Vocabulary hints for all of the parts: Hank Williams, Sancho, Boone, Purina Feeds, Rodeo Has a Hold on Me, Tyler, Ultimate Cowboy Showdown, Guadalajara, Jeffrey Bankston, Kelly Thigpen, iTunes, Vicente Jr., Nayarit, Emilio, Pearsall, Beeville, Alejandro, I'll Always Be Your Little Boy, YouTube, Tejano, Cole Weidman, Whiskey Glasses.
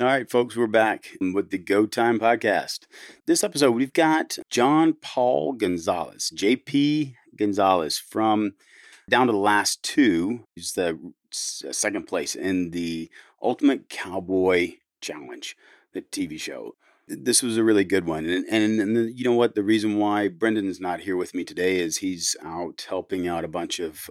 All right, folks, we're back with the Go Time Podcast. This episode, we've got John Paul Gonzalez, JP Gonzalez, from down to the last two. He's the second place in the Ultimate Cowboy Challenge, the TV show. This was a really good one. And you know what? The reason why Brendan's not here with me today is he's out helping out a bunch of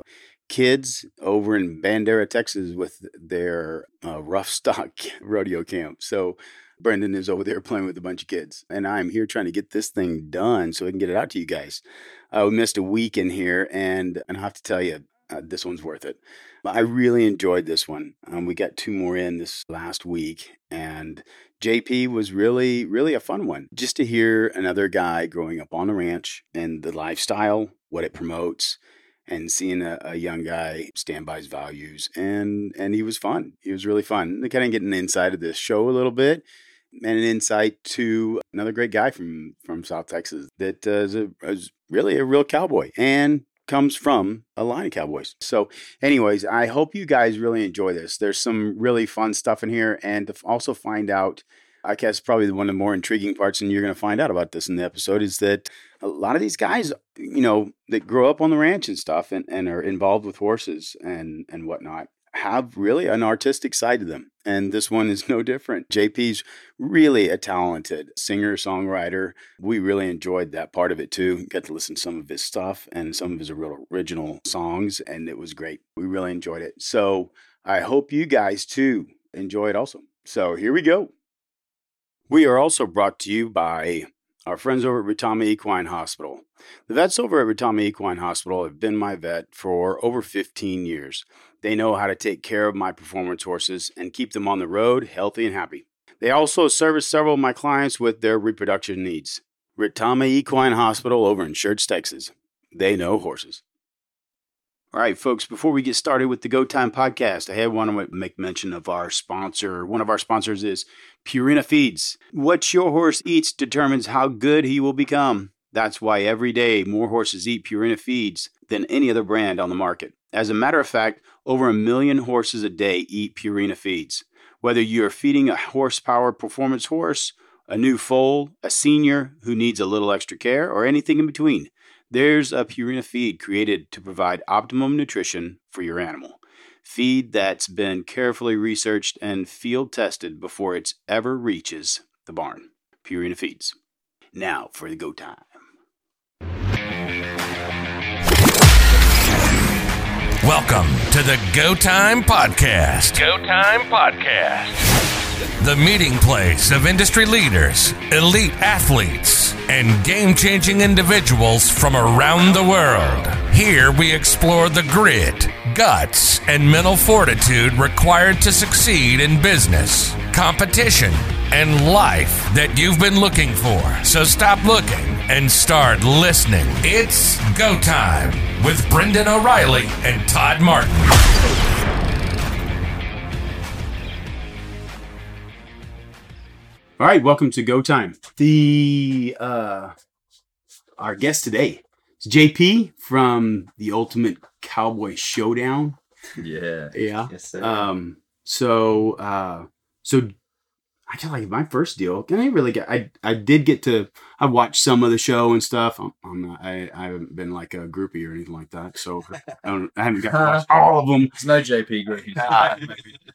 kids over in Bandera, Texas with their rough stock rodeo camp. So Brendan is over there playing with a bunch of kids, and I'm here trying to get this thing done so I can get it out to you guys. We missed a week in here, and I have to tell you, this one's worth it. I really enjoyed this one. We got two more in this last week, and JP was really, really a fun one. Just to hear another guy growing up on the ranch and the lifestyle, what it promotes, and seeing a young guy stand by his values. And he was fun. He was really fun. They kind of get an insight of this show a little bit and an insight to another great guy from South Texas that is really a real cowboy and comes from a line of cowboys. So anyways, I hope you guys really enjoy this. There's some really fun stuff in here. And to also find out, I guess probably one of the more intriguing parts, and you're going to find out about this in the episode, is that a lot of these guys, you know, that grow up on the ranch and stuff and are involved with horses and whatnot, have really an artistic side to them. And this one is no different. JP's really a talented singer, songwriter. We really enjoyed that part of it too. Got to listen to some of his stuff and some of his real original songs, and it was great. We really enjoyed it. So I hope you guys too enjoy it also. So here we go. We are also brought to you by our friends over at Ritama Equine Hospital. The vets over at Ritama Equine Hospital have been my vet for over 15 years. They know how to take care of my performance horses and keep them on the road healthy and happy. They also service several of my clients with their reproduction needs. Ritama Equine Hospital over in Schertz, Texas. They know horses. All right, folks, before we get started with the Go Time Podcast, I want to make mention of our sponsor. One of our sponsors is Purina Feeds. What your horse eats determines how good he will become. That's why every day more horses eat Purina Feeds than any other brand on the market. As a matter of fact, over 1 million horses a day eat Purina Feeds. Whether you're feeding a horsepower performance horse, a new foal, a senior who needs a little extra care, or anything in between, there's a Purina feed created to provide optimum nutrition for your animal. Feed that's been carefully researched and field tested before it ever reaches the barn. Purina Feeds. Now for the Go Time. Welcome to the Go Time Podcast. Go Time Podcast. The meeting place of industry leaders, elite athletes, and game-changing individuals from around the world. Here we explore the grit, guts, and mental fortitude required to succeed in business, competition, and life that you've been looking for. So stop looking and start listening. It's Go Time with Brendan O'Reilly and Todd Martin. All right, welcome to Go Time. Our guest today is JP from the Ultimate Cowboy Showdown. Yeah. Yes, sir. So I feel like my first deal. I watched some of the show and stuff. I haven't been like a groupie or anything like that, so I haven't got to watch all of them. There's no JP groupies.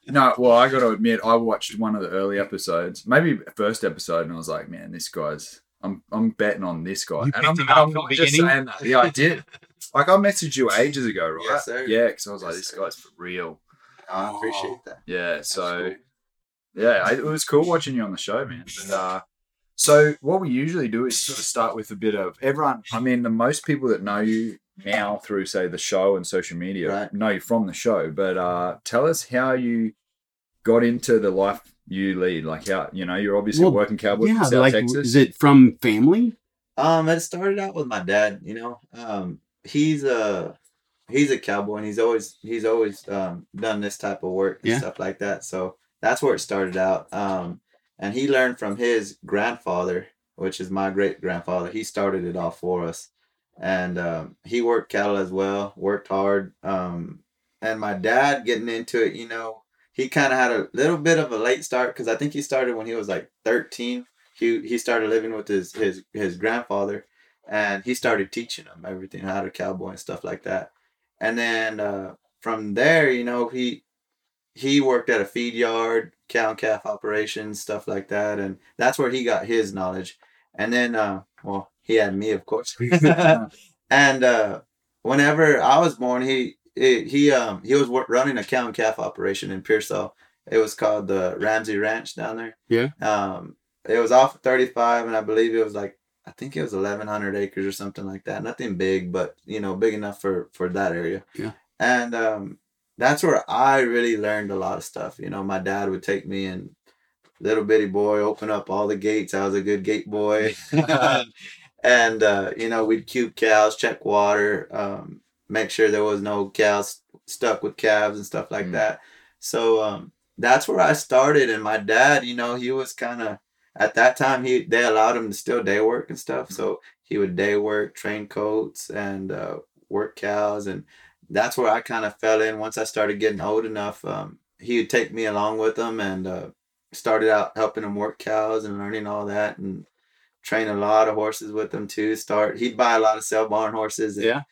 No, well, I got to admit, I watched one of the early episodes, maybe first episode, and I was like, man, this guy's. I'm betting on this guy, I'm not just saying that. Yeah, I did. Like I messaged you ages ago, right? Yes, sir. Yeah, because I was this guy's for real. I appreciate that. Yeah, so. Cool. Yeah, it was cool watching you on the show, man. And, so what we usually do is sort of start with a bit of everyone. I mean, the most people that know you now through, say, the show and social media know you from the show. But tell us how you got into the life you lead. Like, how you're obviously a working cowboy from South Texas. Is it from family? It started out with my dad. He's a cowboy, and he's always done this type of work and stuff like that. So. That's where it started out. And he learned from his grandfather, which is my great grandfather. He started it all for us. And he worked cattle as well, worked hard. And my dad getting into it, he kind of had a little bit of a late start because I think he started when he was like 13. He started living with his grandfather, and he started teaching him everything, how to cowboy and stuff like that. And then from there, you know, he worked at a feed yard, cow and calf operations, stuff like that. And that's where he got his knowledge. And then, well, he had me, of course. And whenever I was born, he was running a cow and calf operation in Pearsall. It was called the Ramsey Ranch down there. Yeah. It was off 35, and I believe it was like, I think it was 1,100 acres or something like that. Nothing big, but, you know, big enough for that area. Yeah. And that's where I really learned a lot of stuff. You know, my dad would take me and little bitty boy, open up all the gates. I was a good gate boy. And, you know, we'd cube cows, check water, make sure there was no cows stuck with calves and stuff like that. So that's where I started. And my dad, you know, he was kind of, at that time, they allowed him to still day work and stuff. So he would day work, train colts, and work cows. And that's where I kind of fell in. Once I started getting old enough, he would take me along with him, and started out helping him work cows and learning all that, and train a lot of horses with him too. He'd buy a lot of sale barn horses. And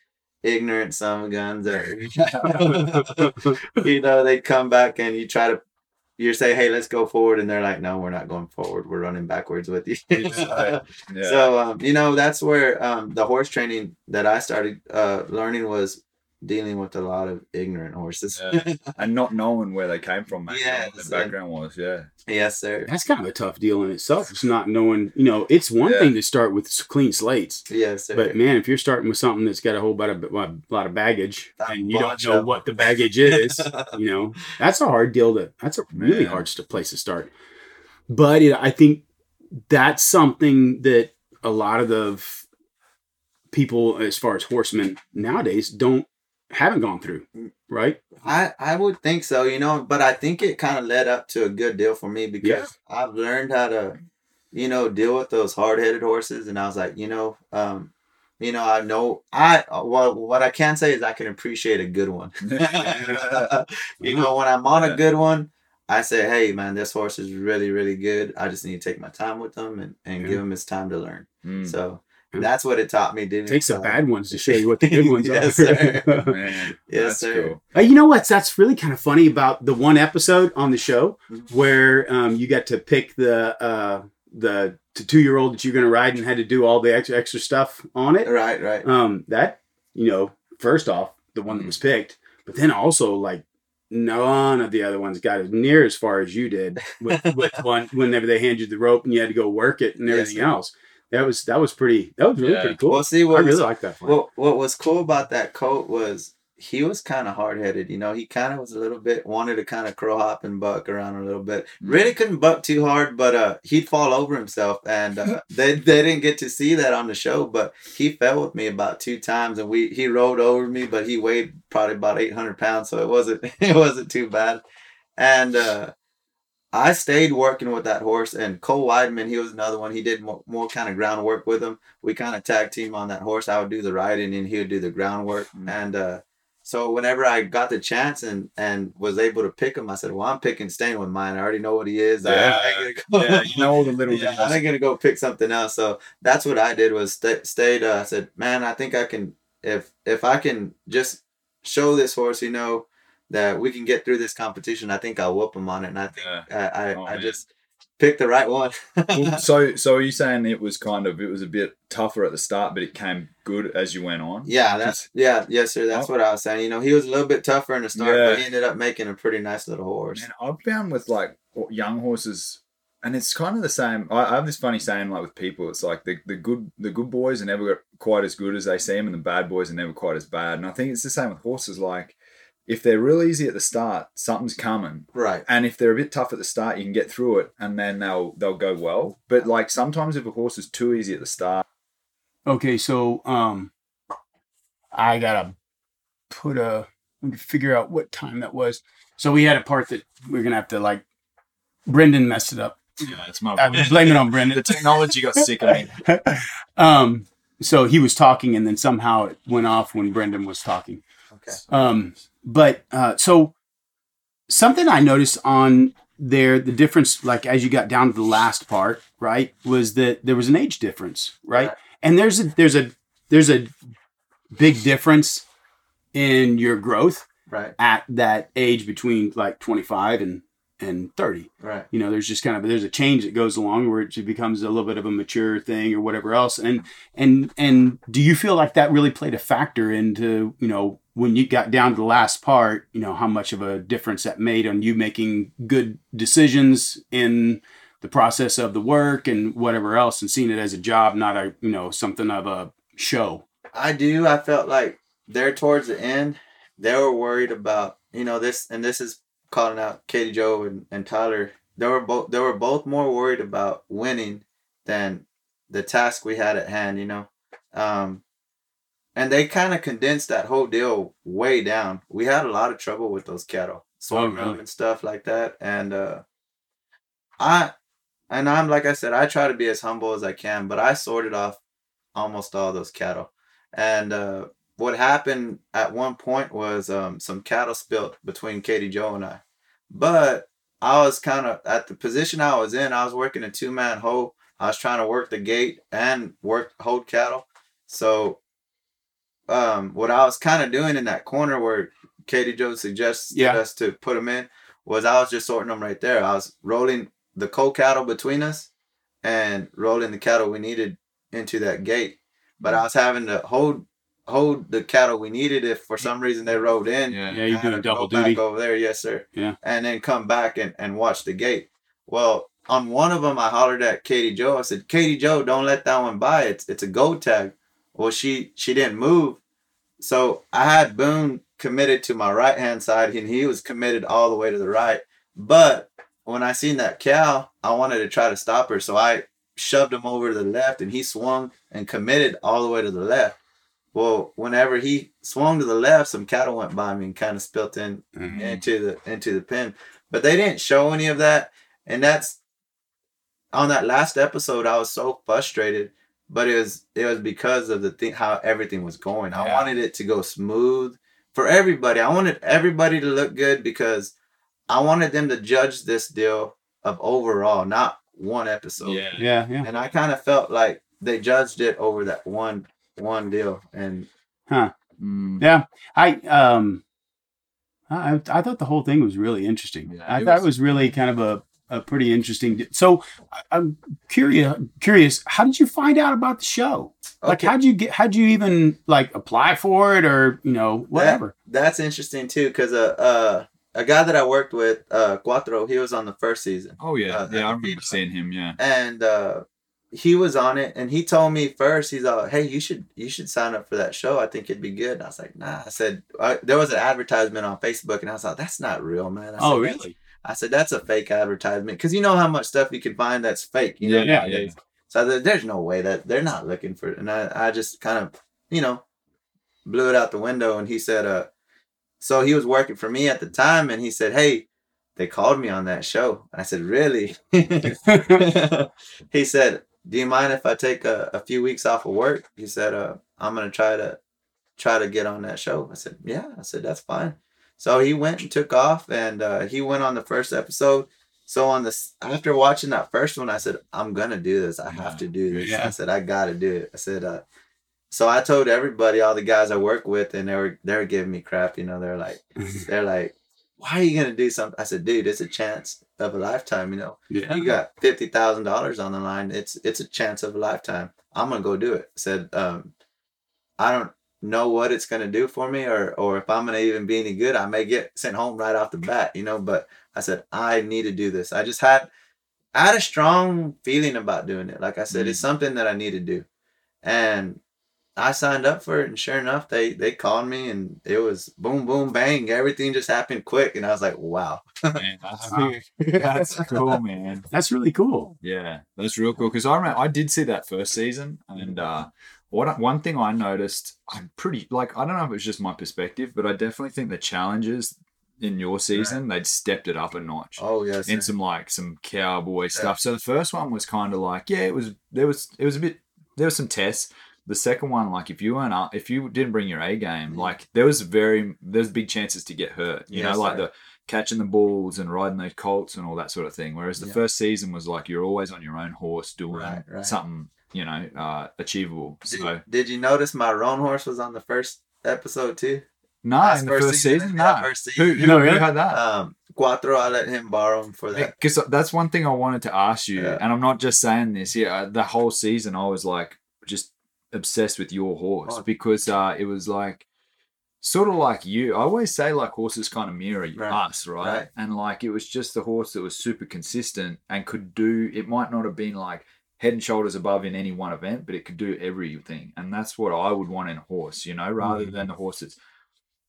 ignorant some guns. Or, you know, they'd come back and you say, hey, let's go forward. And they're like, no, we're not going forward. We're running backwards with you. So, you know, that's where the horse training that I started learning was dealing with a lot of ignorant horses. And not knowing where they came from. What their background was. Yes, sir. That's kind of a tough deal in itself. It's not knowing, you know, it's one thing to start with clean slates. Yes, sir. But, man, if you're starting with something that's got a whole lot of baggage and you don't know what the baggage is, you know, that's a hard deal. That's a really hard place to start. But I think that's something that a lot of the people, as far as horsemen nowadays, haven't gone through, right? I would think so, you know, but I think it kind of led up to a good deal for me because I've learned how to, you know, deal with those hard-headed horses. And I was like, you know, I know what I can say is I can appreciate a good one. You know, when I'm on a good one, I say, hey, man, this horse is really, really good. I just need to take my time with him and give him his time to learn. So that's what it taught me, didn't it? Takes the bad ones to show you what the good ones are. Sir. Man, yes, sir. Cool. You know what? That's really kind of funny about the one episode on the show where you got to pick the 2-year-old that you're going to ride and had to do all the extra stuff on it. Right. That, you know, first off, the one that was picked, but then also like none of the other ones got as near as far as you did with one whenever they handed you the rope and you had to go work it and everything else. That was really pretty cool. Well, see, I really like that. What was cool about that colt was he was kind of hard-headed. You know, he kind of was a little bit, wanted to kind of crow hop and buck around a little bit. Really couldn't buck too hard, but he'd fall over himself. And they didn't get to see that on the show, but he fell with me about 2 times. And he rolled over me, but he weighed probably about 800 pounds. So it wasn't too bad. And I stayed working with that horse, and Cole Weidman, he was another one. He did more kind of groundwork with him. We kind of tag team on that horse. I would do the riding and he would do the groundwork. And so whenever I got the chance and was able to pick him, I said, well, I'm staying with mine. I already know what he is. I ain't going to go pick something else. So that's what I did was stayed. I said, man, I think I can, if I can just show this horse, you know, that we can get through this competition, I think I'll whoop him on it. And I think I just picked the right one. So are you saying it was a bit tougher at the start, but it came good as you went on? Yeah, yes, sir. That's what I was saying. You know, he was a little bit tougher in the start, but he ended up making a pretty nice little horse. And I've found with like young horses, and it's kind of the same. I have this funny saying like with people, it's like the good boys are never quite as good as they seem, and the bad boys are never quite as bad. And I think it's the same with horses. Like, if they're real easy at the start, something's coming. Right. And if they're a bit tough at the start, you can get through it, and then they'll go well. But like sometimes if a horse is too easy at the start. Okay, so I gotta figure out what time that was. So we had a part that we're gonna have to like. Brendan messed it up. Yeah, it's my fault. I blame it on Brendan. The technology got sick of me. So he was talking, and then somehow it went off when Brendan was talking. Okay. But so Something I noticed on there, the difference, like as you got down to the last part, right, was that there was an age difference, right? And there's a big difference in your growth at that age between like 25 and 30. Right. You know, there's just kind of, there's a change that goes along where it becomes a little bit of a mature thing or whatever else. And do you feel like that really played a factor into, you know, when you got down to the last part, you know, how much of a difference that made on you making good decisions in the process of the work and whatever else, and seeing it as a job, not a, you know, something of a show? I do. I felt like there towards the end, they were worried about, you know, this, and this is calling out Katie Jo and Tyler. They were both more worried about winning than the task we had at hand, you know? And they kind of condensed that whole deal way down. We had a lot of trouble with those cattle, swarming and stuff like that. And I'm like I said, I try to be as humble as I can, but I sorted off almost all those cattle. And what happened at one point was some cattle spilled between Katie Jo and I. But I was kind of at the position I was in. I was working a 2-man hold. I was trying to work the gate and hold cattle. So what I was kind of doing in that corner where Katie Jo suggested us to put them in was I was just sorting them right there. I was rolling the cold cattle between us and rolling the cattle we needed into that gate. But I was having to hold the cattle we needed if for some reason they rode in. Yeah, you're doing double duty. Back over there, yes, sir. Yeah. And then come back and watch the gate. Well, on one of them, I hollered at Katie Jo. I said, Katie Jo, don't let that one by. It's a gold tag. Well, she didn't move. So I had Boone committed to my right-hand side, and he was committed all the way to the right. But when I seen that cow, I wanted to try to stop her. So I shoved him over to the left, and he swung and committed all the way to the left. Well, whenever he swung to the left, some cattle went by me and kind of spilt in into the pen. But they didn't show any of that. And that's on that last episode, I was so frustrated. But it was because of the thing, how everything was going. I wanted it to go smooth for everybody. I wanted everybody to look good because I wanted them to judge this deal of overall, not one episode. Yeah. And I kind of felt like they judged it over that one deal. And I thought the whole thing was really interesting. Yeah, I thought it was really kind of a pretty interesting. So I'm curious, how did you find out about the show? Okay. Like, how'd you even like apply for it or, you know, whatever? That's interesting too. Cause, a guy that I worked with, Cuatro, he was on the first season. Oh yeah. I remember seeing him. Yeah. And, he was on it and he told me first, he's like, hey, you should sign up for that show. I think it'd be good. And I was like, nah, I said, there was an advertisement on Facebook and I was like, that's not real, man. Oh really? I said, that's a fake advertisement. Because you know how much stuff you can find that's fake. You know? Yeah. So I said, there's no way that they're not looking for it. And I just kind of, you know, blew it out the window. And he said, so he was working for me at the time. And he said, hey, they called me on that show. And I said, really? He said, do you mind if I take a few weeks off of work? He said, I'm going to try to get on that show. I said, yeah. I said, that's fine. So he went and took off, and he went on the first episode. So after watching that first one, I said, I'm going to do this. I have to do this. Yeah. I said, I got to do it. I said, so I told everybody, all the guys I work with, and they were giving me crap. You know, they're like, why are you going to do something? I said, dude, it's a chance of a lifetime. You know, you got $50,000 on the line. It's a chance of a lifetime. I'm going to go do it. I said, I don't know what it's going to do for me or if I'm going to even be any good. I may get sent home right off the bat, you know, but I said, I need to do this. I just had a strong feeling about doing it. Like I said, it's something that I need to do. And I signed up for it. And sure enough, they called me and it was boom, boom, bang. Everything just happened quick. And I was like, wow. Man, that's cool, man. That's really cool. Yeah, that's real cool. Cause I remember I did see that first season and, one thing I noticed, I'm pretty, like, I don't know if it was just my perspective, but I definitely think the challenges in your season, they'd stepped it up a notch. Oh, yes. In some cowboy stuff. So the first one was kind of like, there was some tests. The second one, like, if you didn't bring your A game, like, there's big chances to get hurt. You know, like the catching the bulls and riding those colts and all that sort of thing. Whereas the first season was like you're always on your own horse doing something, you know, achievable. Did you notice my roan horse was on the first episode too? Nah, in the first season? Nah. Who had that? Cuatro, I let him borrow him for that. Because that's one thing I wanted to ask you, and I'm not just saying this. Yeah, the whole season I was like just obsessed with your horse because it was like sort of like you. I always say like horses kind of mirror us, right? And like it was just the horse that was super consistent and could do, it might not have been like head and shoulders above in any one event, but it could do everything. And that's what I would want in a horse, you know, rather than the horse that's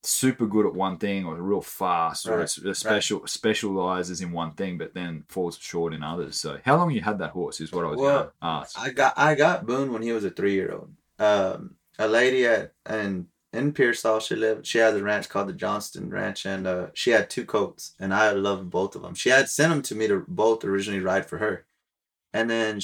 super good at one thing or real fast or specializes in one thing but then falls short in others. So how long you had that horse is what I was going to ask. I got Boone when he was a 3-year-old. A lady in Pearsall, she has a ranch called the Johnston Ranch, and she had 2 colts and I loved both of them. She had sent them to me to both originally ride for her, and then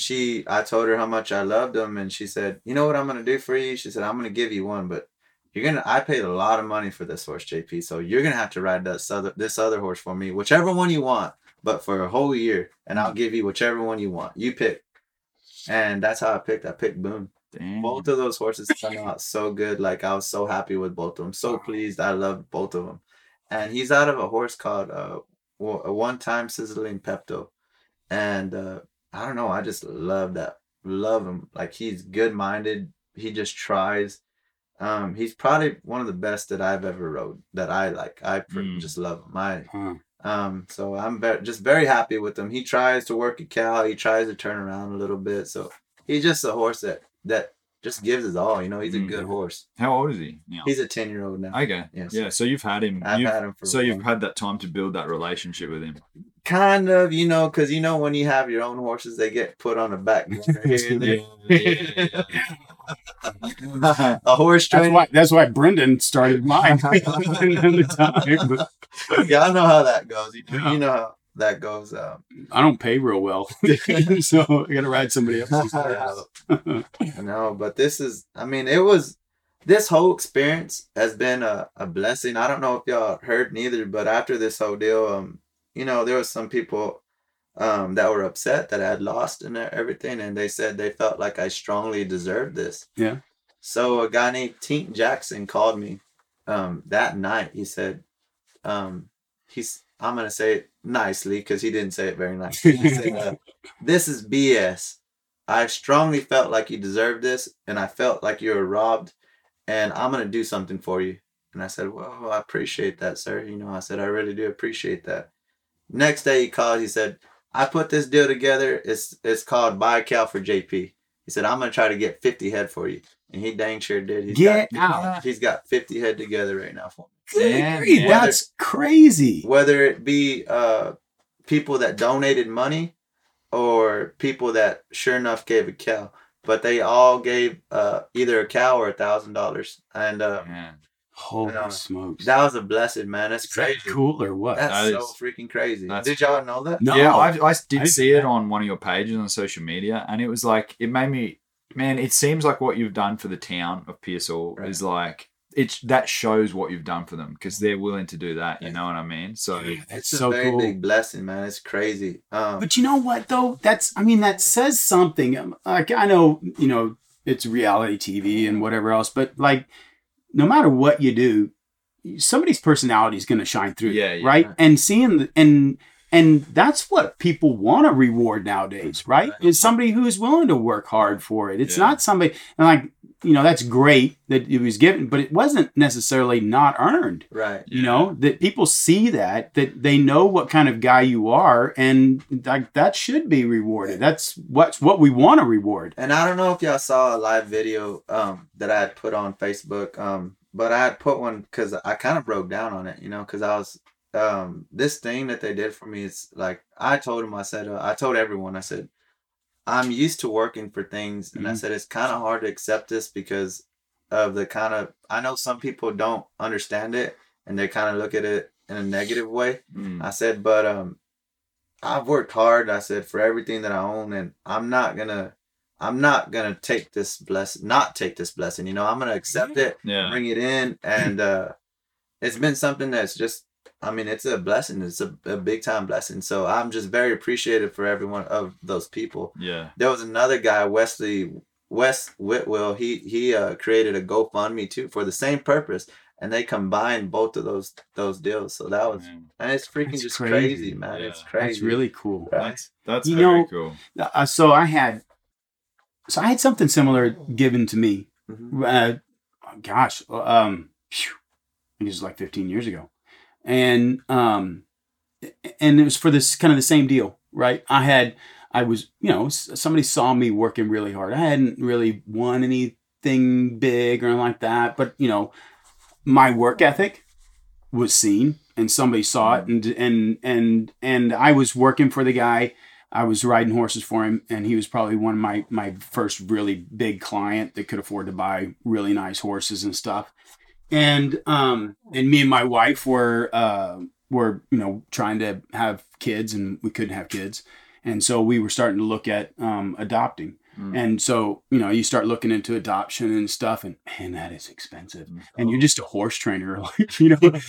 I told her how much I loved them, and she said, you know what I'm going to do for you? She said, I'm going to give you one, but I paid a lot of money for this horse, JP. So you're gonna have to ride this other horse for me, whichever one you want, but for a whole year, and I'll give you whichever one you want. You pick, and that's how I picked. I picked Boone. Damn. Both of those horses turned out so good. Like I was so happy with both of them. So pleased. I loved both of them. And he's out of a horse called a one-time sizzling Pepto, and I don't know. I just love that. Love him. Like he's good-minded. He just tries. He's probably one of the best that I've ever rode that I like. I just love him. So I'm just very happy with him. He tries to work a cow. He tries to turn around a little bit. So he's just a horse that just gives his all. You know, he's a good horse. How old is he now? He's a 10-year-old now. Okay. Yes. Yeah. So you've had him. I've had him for a while. You've had that time to build that relationship with him. Kind of, you know, because you know when you have your own horses, they get put on the back. A horse trainer. That's why Brendan started mine. Yeah, I know how that goes. You know how that goes. I don't pay real well, so I got to ride somebody else's horse. No, but this whole experience has been a blessing. I don't know if y'all heard neither, but after this whole deal, you know, there was some people that were upset that I had lost and everything, and they said they felt like I strongly deserved this. Yeah. So a guy named Tink Jackson called me that night. He said, I'm going to say it nicely because he didn't say it very nicely. He said, this is BS. I strongly felt like you deserved this, and I felt like you were robbed, and I'm going to do something for you. And I said, well, I appreciate that, sir. You know, I said, I really do appreciate that. Next day he called. He said, I put this deal together. It's called Buy a Cow for JP. He said, I'm going to try to get 50 head for you. And he dang sure did. He's got 50 head together right now for me. Damn, that's crazy. Whether it be people that donated money or people that sure enough gave a cow. But they all gave either a cow or $1,000. And holy smokes! That was a blessed man. That's crazy. That cool or what? That's so freaking crazy. Did y'all know that? No, yeah, I did see it on one of your pages on social media, and it was like it made me. Man, it seems like what you've done for the town of Pearsall is like it's that shows what you've done for them because they're willing to do that. You know what I mean? So that's so very cool. Big blessing, man. It's crazy. But you know what though? That says something. Like I know you know it's reality TV and whatever else, but like. No matter what you do, somebody's personality is going to shine through, right? Yeah. And and that's what people want to reward nowadays, right? Is somebody who's willing to work hard for it. It's not somebody, and like, you know, that's great that it was given, but it wasn't necessarily not earned, right? You know, that people see that they know what kind of guy you are, and like that should be rewarded. That's what we want to reward. And I don't know if y'all saw a live video that I had put on Facebook, but I had put one because I kind of broke down on it, you know, because I was this thing that they did for me. It's like I told them, I said, I told everyone, I said, I'm used to working for things. And I said, it's kind of hard to accept this because of the kind of, I know some people don't understand it and they kind of look at it in a negative way. I said, but I've worked hard. I said, for everything that I own, and I'm not going to take this blessing. You know, I'm going to accept it, bring it in. And it's been something that's just I mean, it's a blessing. It's a big time blessing. So I'm just very appreciative for every one of those people. Yeah. There was another guy, Wesley Whitwell. He created a GoFundMe too for the same purpose, and they combined both of those deals. So that was, and it's freaking that's just crazy, man. Yeah. It's crazy. That's really cool. Right? That's you very know, cool. So I had something similar given to me. Mm-hmm. It was like 15 years ago. And it was for this kind of the same deal, right? I was somebody saw me working really hard. I hadn't really won anything big or anything like that, but my work ethic was seen, and somebody saw it, and I was working for the guy. I was riding horses for him, and he was probably one of my first really big client that could afford to buy really nice horses and stuff. And me and my wife were trying to have kids, and we couldn't have kids. And so we were starting to look at adopting. Mm. And so, you start looking into adoption and stuff, and man, that is expensive. Oh. And you're just a horse trainer,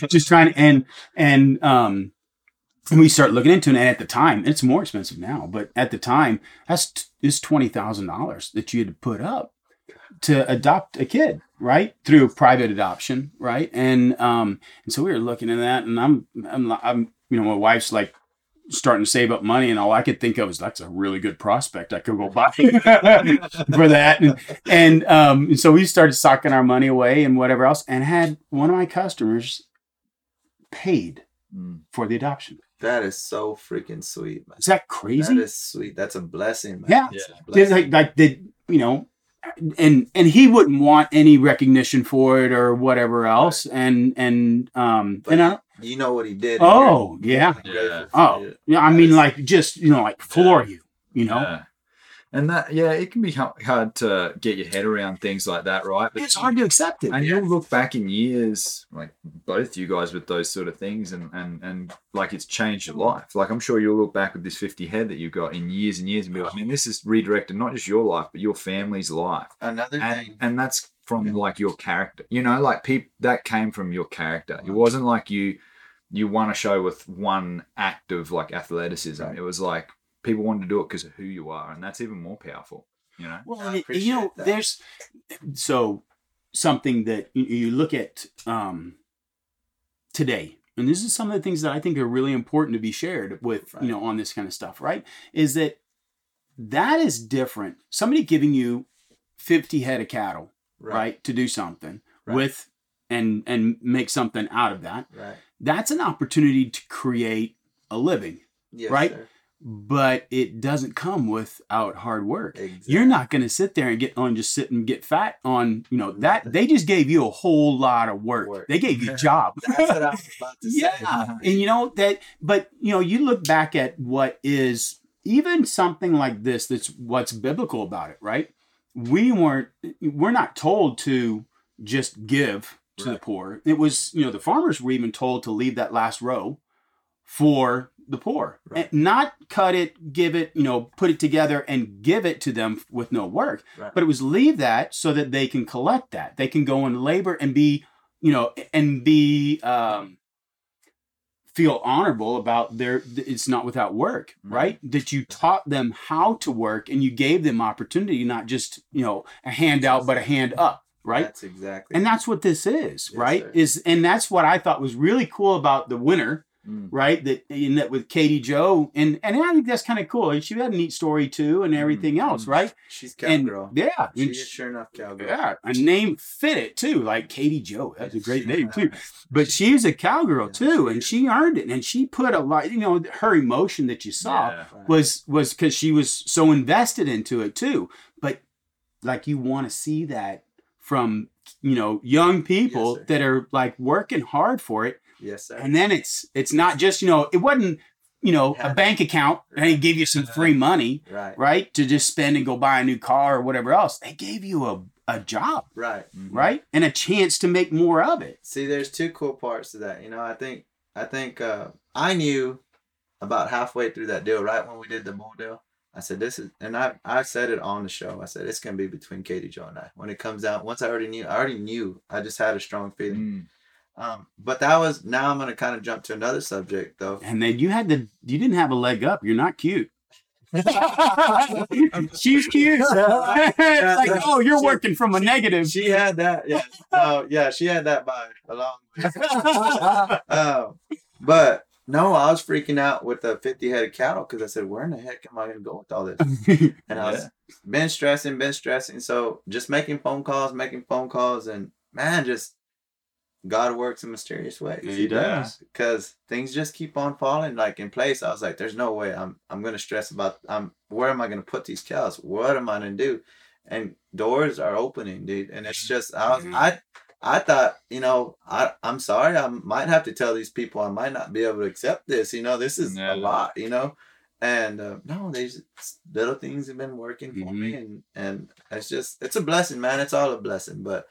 just trying to, and we start looking into it. And at the time, it's more expensive now, but at the time it's $20,000 that you had to put up to adopt a kid, right? Through private adoption, right? And so we were looking at that, and I'm my wife's like starting to save up money, and all I could think of was, that's a really good prospect I could go buy for that. And so we started socking our money away and whatever else, and had one of my customers paid for the adoption. That is so freaking sweet, man. Is that crazy? That is sweet. That's a blessing, man. Yeah. It's And he wouldn't want any recognition for it or whatever else. Right. You know what he did? Oh, yeah. Yeah. Oh, yeah. I mean, floor you. Yeah. And that, yeah, it can be hard to get your head around things like that, right? But it's hard to accept it. And you'll look back in years, like both you guys with those sort of things, and like it's changed your life. Like I'm sure you'll look back with this 50 head that you've got in years and years and be like, man, this has redirected not just your life, but your family's life. Another thing. And that's from like your character. That came from your character. It wasn't like you won a show with one act of like athleticism. Right. It was like, people want to do it because of who you are, and that's even more powerful, Well, that. There's so something that you look at today, and this is some of the things that I think are really important to be shared with, right. On this kind of stuff, right? Is that is different. Somebody giving you 50 head of cattle, right to do something with and make something out of that. Right. That's an opportunity to create a living, yes, right? Sir. But it doesn't come without hard work. Exactly. You're not going to sit there and sit and get fat on, that. They just gave you a whole lot of work. They gave you a job. That's what I was about to say. Yeah. And you look back at what is even something like this, that's what's biblical about it, right? We're not told to just give to the poor. It was, the farmers were even told to leave that last row for the poor, and not cut it, give it, put it together and give it to them with no work, but it was leave that so that they can collect that. They can go and labor and be, feel honorable about it's not without work, right? That you taught them how to work and you gave them opportunity, not just, a handout, but a hand up, right? That's exactly. And that's what this is, yes, right? Sir. And that's what I thought was really cool about the winner. Mm. Right, that you met with Katie Jo, and I think that's kind of cool. She had a neat story too, and everything else, right? She's cowgirl, yeah. She's sure enough cowgirl. Yeah, a name fit it too, like Katie Jo. That's a great name too. But she's a cowgirl too, and she earned it, and she put a lot. Her emotion that you saw was because she was so invested into it too. But like you want to see that from young people that are like working hard for it. Yes, sir. And then it's not just, it wasn't, a bank account. They give you some free money, right? To just spend and go buy a new car or whatever else. They gave you a job, right? And a chance to make more of it. See, there's two cool parts to that. I think I knew about halfway through that deal, right? When we did the bull deal, I said, this is, and I said it on the show. I said, it's going to be between Katie Jo and I. When it comes out, once I already knew, I just had a strong feeling. But that was, now I'm going to kind of jump to another subject though. And then you didn't have a leg up. You're not cute. She's cute. It's like, oh, you're working from a negative. She had that. Yeah. Oh yeah. She had that by a long way. But no, I was freaking out with the 50 head of cattle. Cause I said, where in the heck am I going to go with all this? And I was been stressing. So just making phone calls and man, just God works in mysterious ways. He does. Because things just keep on falling like in place. I was like, there's no way I'm going to stress about, where am I going to put these cows? What am I going to do? And doors are opening, dude. And it's just, I thought, I'm sorry. I might have to tell these people I might not be able to accept this. This is a lot, And no, these little things have been working for me. And it's just, it's a blessing, man. It's all a blessing. But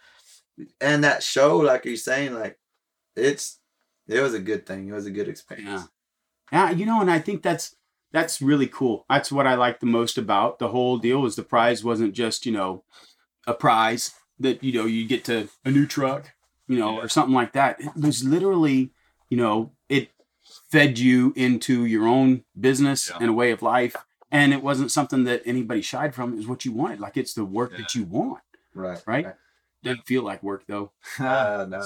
and that show, like you're saying, like it was a good thing. It was a good experience. Yeah, and I think that's really cool. That's what I like the most about the whole deal was the prize wasn't just, a prize that, you get to a new truck, or something like that. It was literally, it fed you into your own business and a way of life. And it wasn't something that anybody shied from. It was what you wanted. Like it's the work that you want. Right. Doesn't feel like work though. No.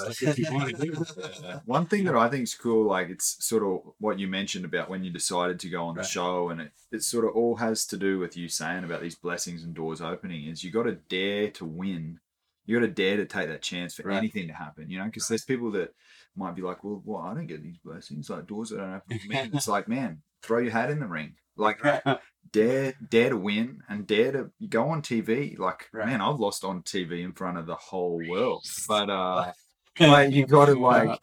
One thing that I think is cool, like it's sort of what you mentioned about when you decided to go on the show, and it sort of all has to do with you saying about these blessings and doors opening is you got to dare to win. You got to dare to take that chance for anything to happen, because there's people that might be like, well, I don't get these blessings, like doors that don't open for me. And it's like, man, throw your hat in the ring. Like dare to win and dare to go on TV. Like, man, I've lost on TV in front of the whole world. But you got to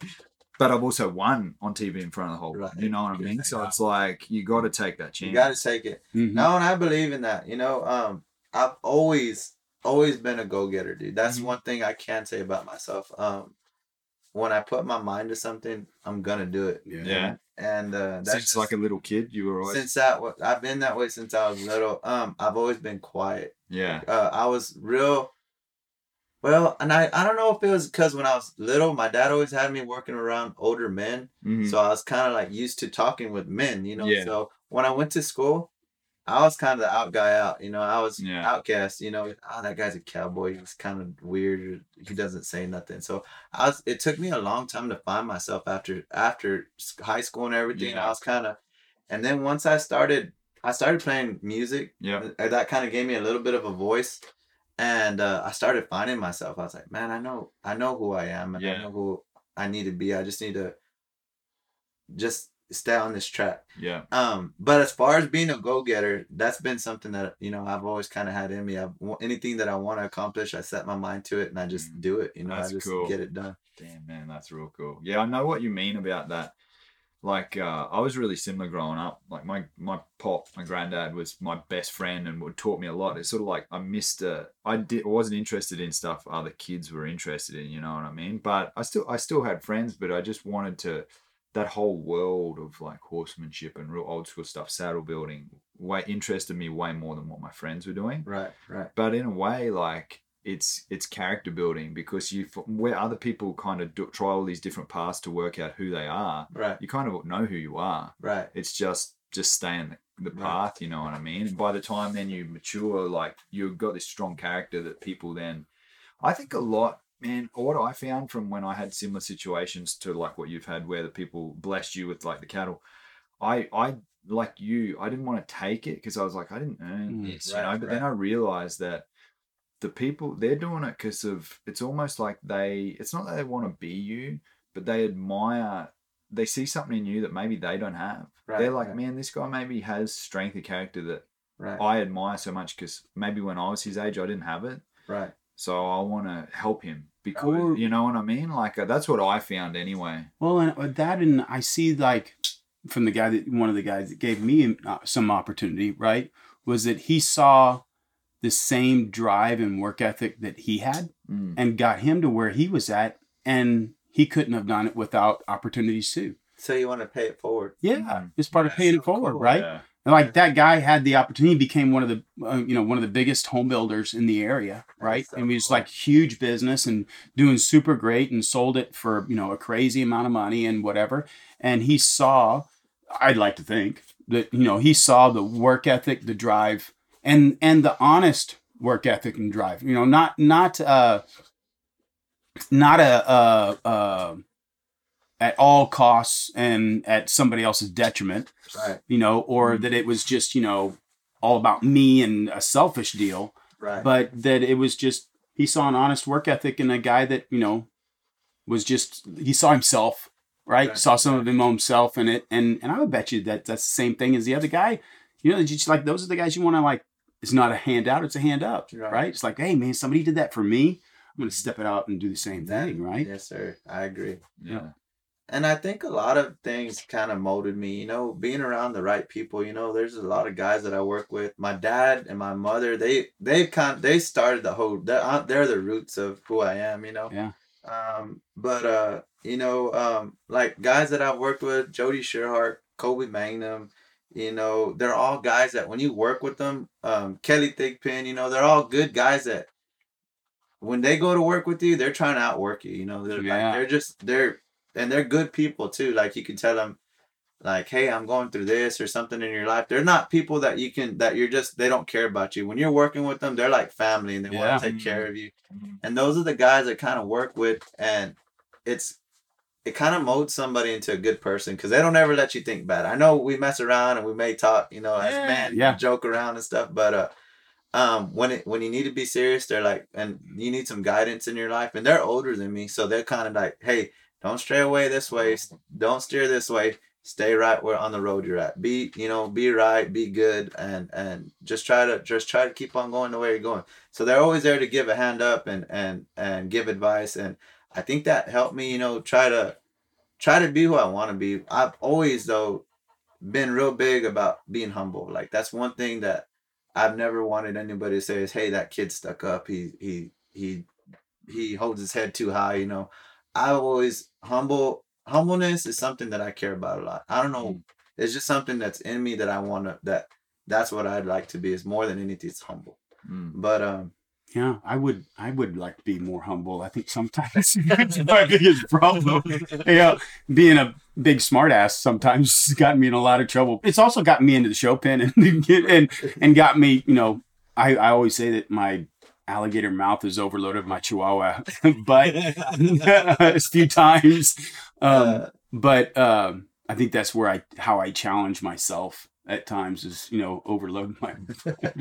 but I've also won on TV in front of the whole world. You know what I mean? So it's like, you got to take that chance. You got to take it. Mm-hmm. No, and I believe in that. I've always been a go-getter, dude. That's one thing I can say about myself. When I put my mind to something, I'm going to do it. Yeah. And since like a little kid, you were always... I've been that way since I was little. I've always been quiet. Yeah. I was real... Well, and I don't know if it was because when I was little, my dad always had me working around older men. Mm-hmm. So I was kind of like used to talking with men, Yeah. So when I went to school, I was kind of the out guy out, I was outcast, oh, that guy's a cowboy. He's kind of weird. He doesn't say nothing. So it took me a long time to find myself after high school and everything. Yeah. I was kind of, and then once I started playing music. Yeah. That kind of gave me a little bit of a voice. And I started finding myself. I was like, man, I know who I am. And I know who I need to be. I just need to stay on this track. But as far as being a go-getter, that's been something that I've always kind of had in me. Anything that I want to accomplish, I set my mind to it and I just do it. That's I just get it done. Damn, man, that's real cool. I know what you mean about that. Like I was really similar growing up. Like my pop, my granddad was my best friend and would taught me a lot. It's sort of like I wasn't interested in stuff other kids were interested in, you know what I mean? But I still had friends, but I just wanted to that whole world of like horsemanship and real old school stuff, saddle building, interested me way more than what my friends were doing. Right. But in a way, like it's character building because where other people kind of try all these different paths to work out who they are. Right. You kind of know who you are. Right. It's just staying the path. You know what I mean? And by the time then you mature, like you've got this strong character that people then, I think a lot. Man, what I found from when I had similar situations to like what you've had where the people blessed you with like the cattle, I like you, I didn't want to take it because I was like, I didn't earn this, but then I realized that the people, they're doing it because of, it's almost like it's not that they want to be you, but they see something in you that maybe they don't have. Right, they're like, man, this guy maybe has strength of character that I admire so much because maybe when I was his age, I didn't have it. Right. So I want to help him because, you know what I mean? Like, that's what I found anyway. Well, and that, and I see like from one of the guys that gave me some opportunity, right, was that he saw the same drive and work ethic that he had and got him to where he was at. And he couldn't have done it without opportunities too. So you want to pay it forward. Yeah. It's part of paying it forward, right? Yeah. And like that guy had the opportunity, became one of the, one of the biggest home builders in the area. Right. So and we just like huge business and doing super great and sold it for, a crazy amount of money and whatever. And he saw, I'd like to think that, he saw the work ethic, the drive and the honest work ethic and drive, not at all costs and at somebody else's detriment, right. Or that it was just, all about me and a selfish deal, right. But that it was just, he saw an honest work ethic in a guy that, was just, he saw himself, right. Saw some of himself in it. And I would bet you that that's the same thing as the other guy, just like, those are the guys you want to like, it's not a handout, it's a hand up, right? It's like, hey man, somebody did that for me. I'm going to step it out and do the same thing, right? Yes, sir. I agree. Yeah. And I think a lot of things kind of molded me, being around the right people, there's a lot of guys that I work with. My dad and my mother, they started the whole, they're the roots of who I am, Yeah. Like guys that I've worked with, Jody Sherhart, Kobe Magnum, they're all guys that when you work with them, Kelly Thigpen, they're all good guys that when they go to work with you, they're trying to outwork you, they're like, and they're good people too. Like you can tell them like, hey, I'm going through this or something in your life. They're not people that they don't care about you. When you're working with them, they're like family and they want to take care of you. And those are the guys that kind of work with, and it kind of molds somebody into a good person because they don't ever let you think bad. I know we mess around and we may talk, joke around and stuff, but, when you need to be serious, they're like, and you need some guidance in your life, and they're older than me. So they're kind of like, hey, don't stray away this way. Don't steer this way. Stay right where on the road you're at. Be right, be good. And just try to keep on going the way you're going. So they're always there to give a hand up and give advice. And I think that helped me, try to be who I want to be. I've always though been real big about being humble. Like that's one thing that I've never wanted anybody to say is, hey, that kid stuck up. He holds his head too high. I've always humbleness is something that I care about a lot. I don't know. It's just something that's in me that I want to, that's what I'd like to be, is more than anything. It's humble. Mm. But, yeah, I would like to be more humble. I think sometimes it's my biggest problem. Being a big smartass sometimes has gotten me in a lot of trouble. It's also gotten me into the show pen and got me, I always say that my alligator mouth is overloaded my chihuahua butt a few times. I think that's where how I challenge myself at times is, overload my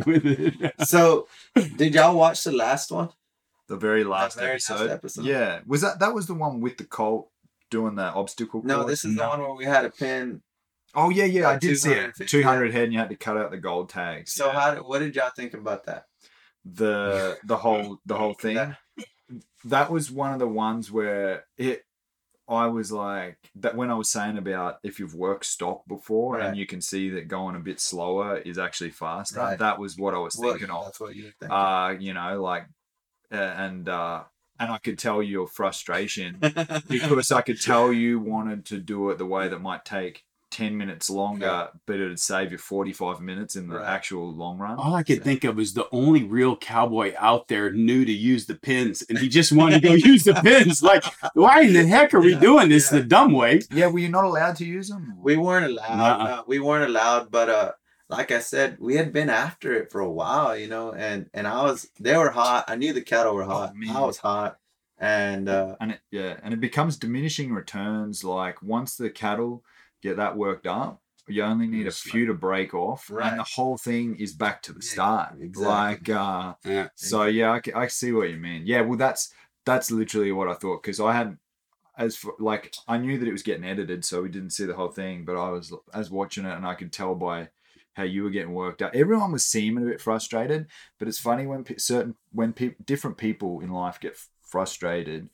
with it. So did y'all watch the last one? The very last episode? Yeah. Was that was the one with the Colt doing the obstacle course? No, this is the one where we had a pin. Oh yeah, I did see it. 200 head and you had to cut out the gold tag. So what did y'all think about that? The whole thing. That was one of the ones where I was like that when I was saying about if you've worked stock before and you can see that going a bit slower is actually faster. Right. That was what I was thinking of. That's what you were thinking. And I could tell your frustration because I could tell you wanted to do it the way that might take 10 minutes longer, but it'd save you 45 minutes in the actual long run. All I could think of is the only real cowboy out there knew to use the pins, and he just wanted to go use the pins. Like, why in the heck are we doing this the dumb way? Yeah, were you not allowed to use them? We weren't allowed. But like I said, we had been after it for a while, and they were hot. I knew the cattle were hot. I was hot. And it becomes diminishing returns. Like once the cattle get that worked up, you only need a few to break off, and the whole thing is back to the start. Exactly. Like so I see what you mean. Well, that's literally what I thought, because I had I knew that it was getting edited, so we didn't see the whole thing, but I was watching it and I could tell by how you were getting worked out. Everyone was seeming a bit frustrated, but it's funny different people in life get frustrated.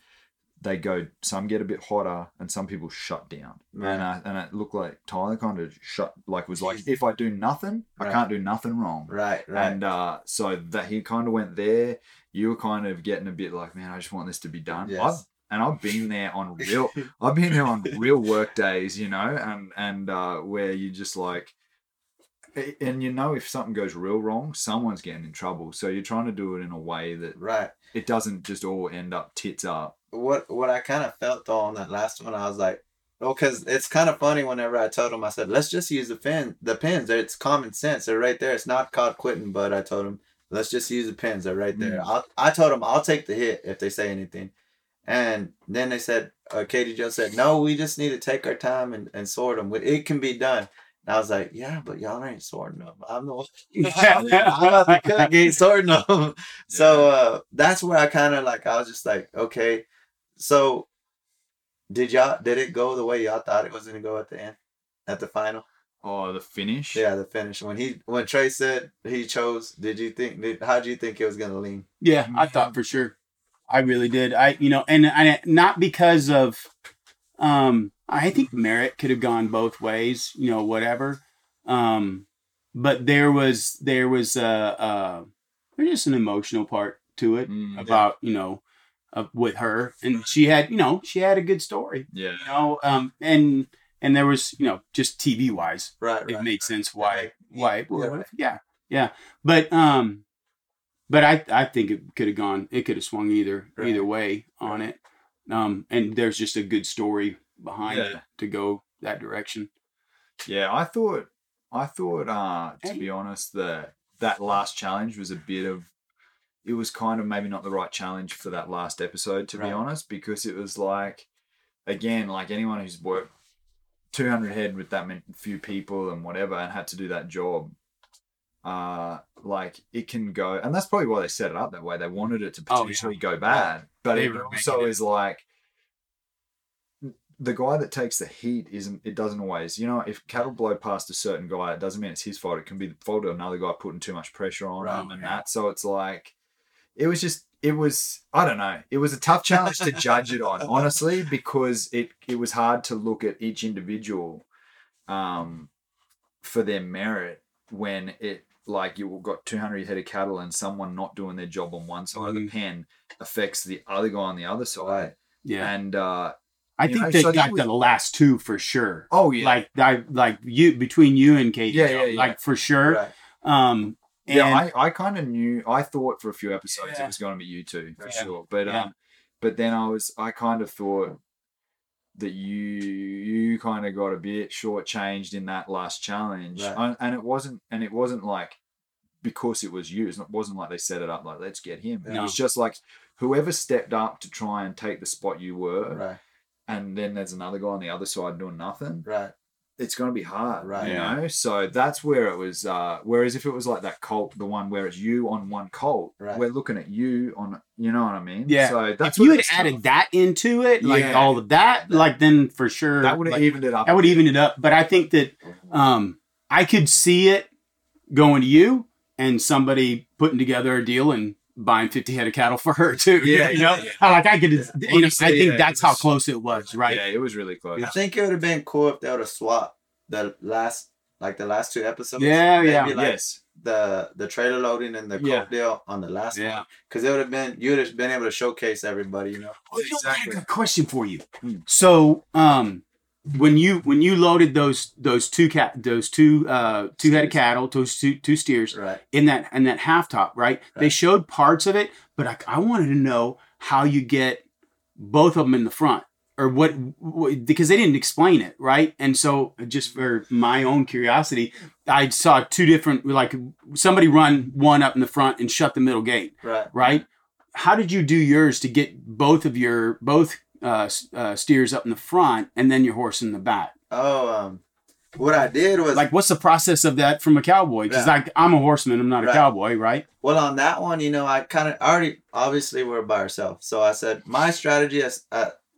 They go, some get a bit hotter and some people shut down. Right. And it looked like Tyler kind of was like, if I do nothing, I can't do nothing wrong. Right. And so that he kind of went there. You were kind of getting a bit like, man, I just want this to be done. Yes. I've been there on real work days, and where you just like, And you know if something goes real wrong, someone's getting in trouble. So you're trying to do it in a way that it doesn't just all end up tits up. What I kind of felt though on that last one, I was like, well, because it's kind of funny whenever I told him, I said, let's just use the pins. It's common sense. They're right there. It's not called quitting, but I told him, let's just use the pins. They're right there. I told him I'll take the hit if they say anything. And then they said, Katie Jo said, no, we just need to take our time and sort them. It can be done. And I was like, yeah, but y'all ain't sorting them. I'm the one. I cook ain't sorting them. Yeah. So that's where I kind of like, I was just like, okay. So did it go the way y'all thought it was going to go at the end, at the final? Oh, the finish? Yeah, the finish. When Trey said he chose, how do you think it was going to lean? Yeah, I thought for sure. I really did. I not because of, I think merit could have gone both ways, whatever. But there was just an emotional part to it about, with her, and she had a good story, and there was, just TV wise, it made sense. But I think it could have swung either way on it. And there's just a good story behind it to go that direction. Yeah, I thought to be honest, that last challenge was it was kind of maybe not the right challenge for that last episode, to be honest, because it was like, again, like anyone who's worked 200 head with that few people and whatever and had to do that job, like it can go, and that's probably why they set it up that way. They wanted it to potentially go bad, but it also is like the guy that takes the heat doesn't always, if cattle blow past a certain guy, it doesn't mean it's his fault. It can be the fault of another guy putting too much pressure on him and that. So it's like, it was I don't know. It was a tough challenge to judge it on, honestly, because it was hard to look at each individual, for their merit when it, like you've got 200 head of cattle and someone not doing their job on one side of the pen affects the other guy on the other side. Yeah. And I think the last two for sure. Oh yeah. Like you between you and Katie. Yeah. Like for sure. Right. I kind of knew. I thought for a few episodes it was going to be you two for sure. But then I kind of thought that you kind of got a bit shortchanged in that last challenge, and it wasn't like because it was you. It wasn't like they set it up like let's get him. No. It was just like whoever stepped up to try and take the spot you were, and then there's another guy on the other side doing nothing. Right. It's going to be hard, you know? So that's where it was. Whereas if it was like that colt, the one where it's you on one colt, we're looking at you on, you know what I mean? Yeah. So that's if you had added that into it, like all of that, like then for sure. That would have evened it up. That would have evened it up. But I think that I could see it going to you and somebody putting together a deal and buying 50 head of cattle for her too. Yeah. I think that's how close it was, right? Yeah, it was really close. I think it would have been cool if they would have swapped the last two episodes. Yeah, maybe the trailer loading and the coke deal on the last one. Because it would have been you would have been able to showcase everybody, Oh, I got a question for you. So when you loaded those two head of cattle, those two steers in that half top, right? They showed parts of it, but I wanted to know how you get both of them in the front or what, because they didn't explain it. Right. And so just for my own curiosity, I saw two different, like somebody run one up in the front and shut the middle gate. Right. How did you do yours to get both of your, steers up in the front and then your horse in the back? What I did was like, what's the process of that from a cowboy? Because I'm a horseman, I'm not a cowboy, right? Well, on that one, I kind of already obviously we're by ourselves, so I said my strategy is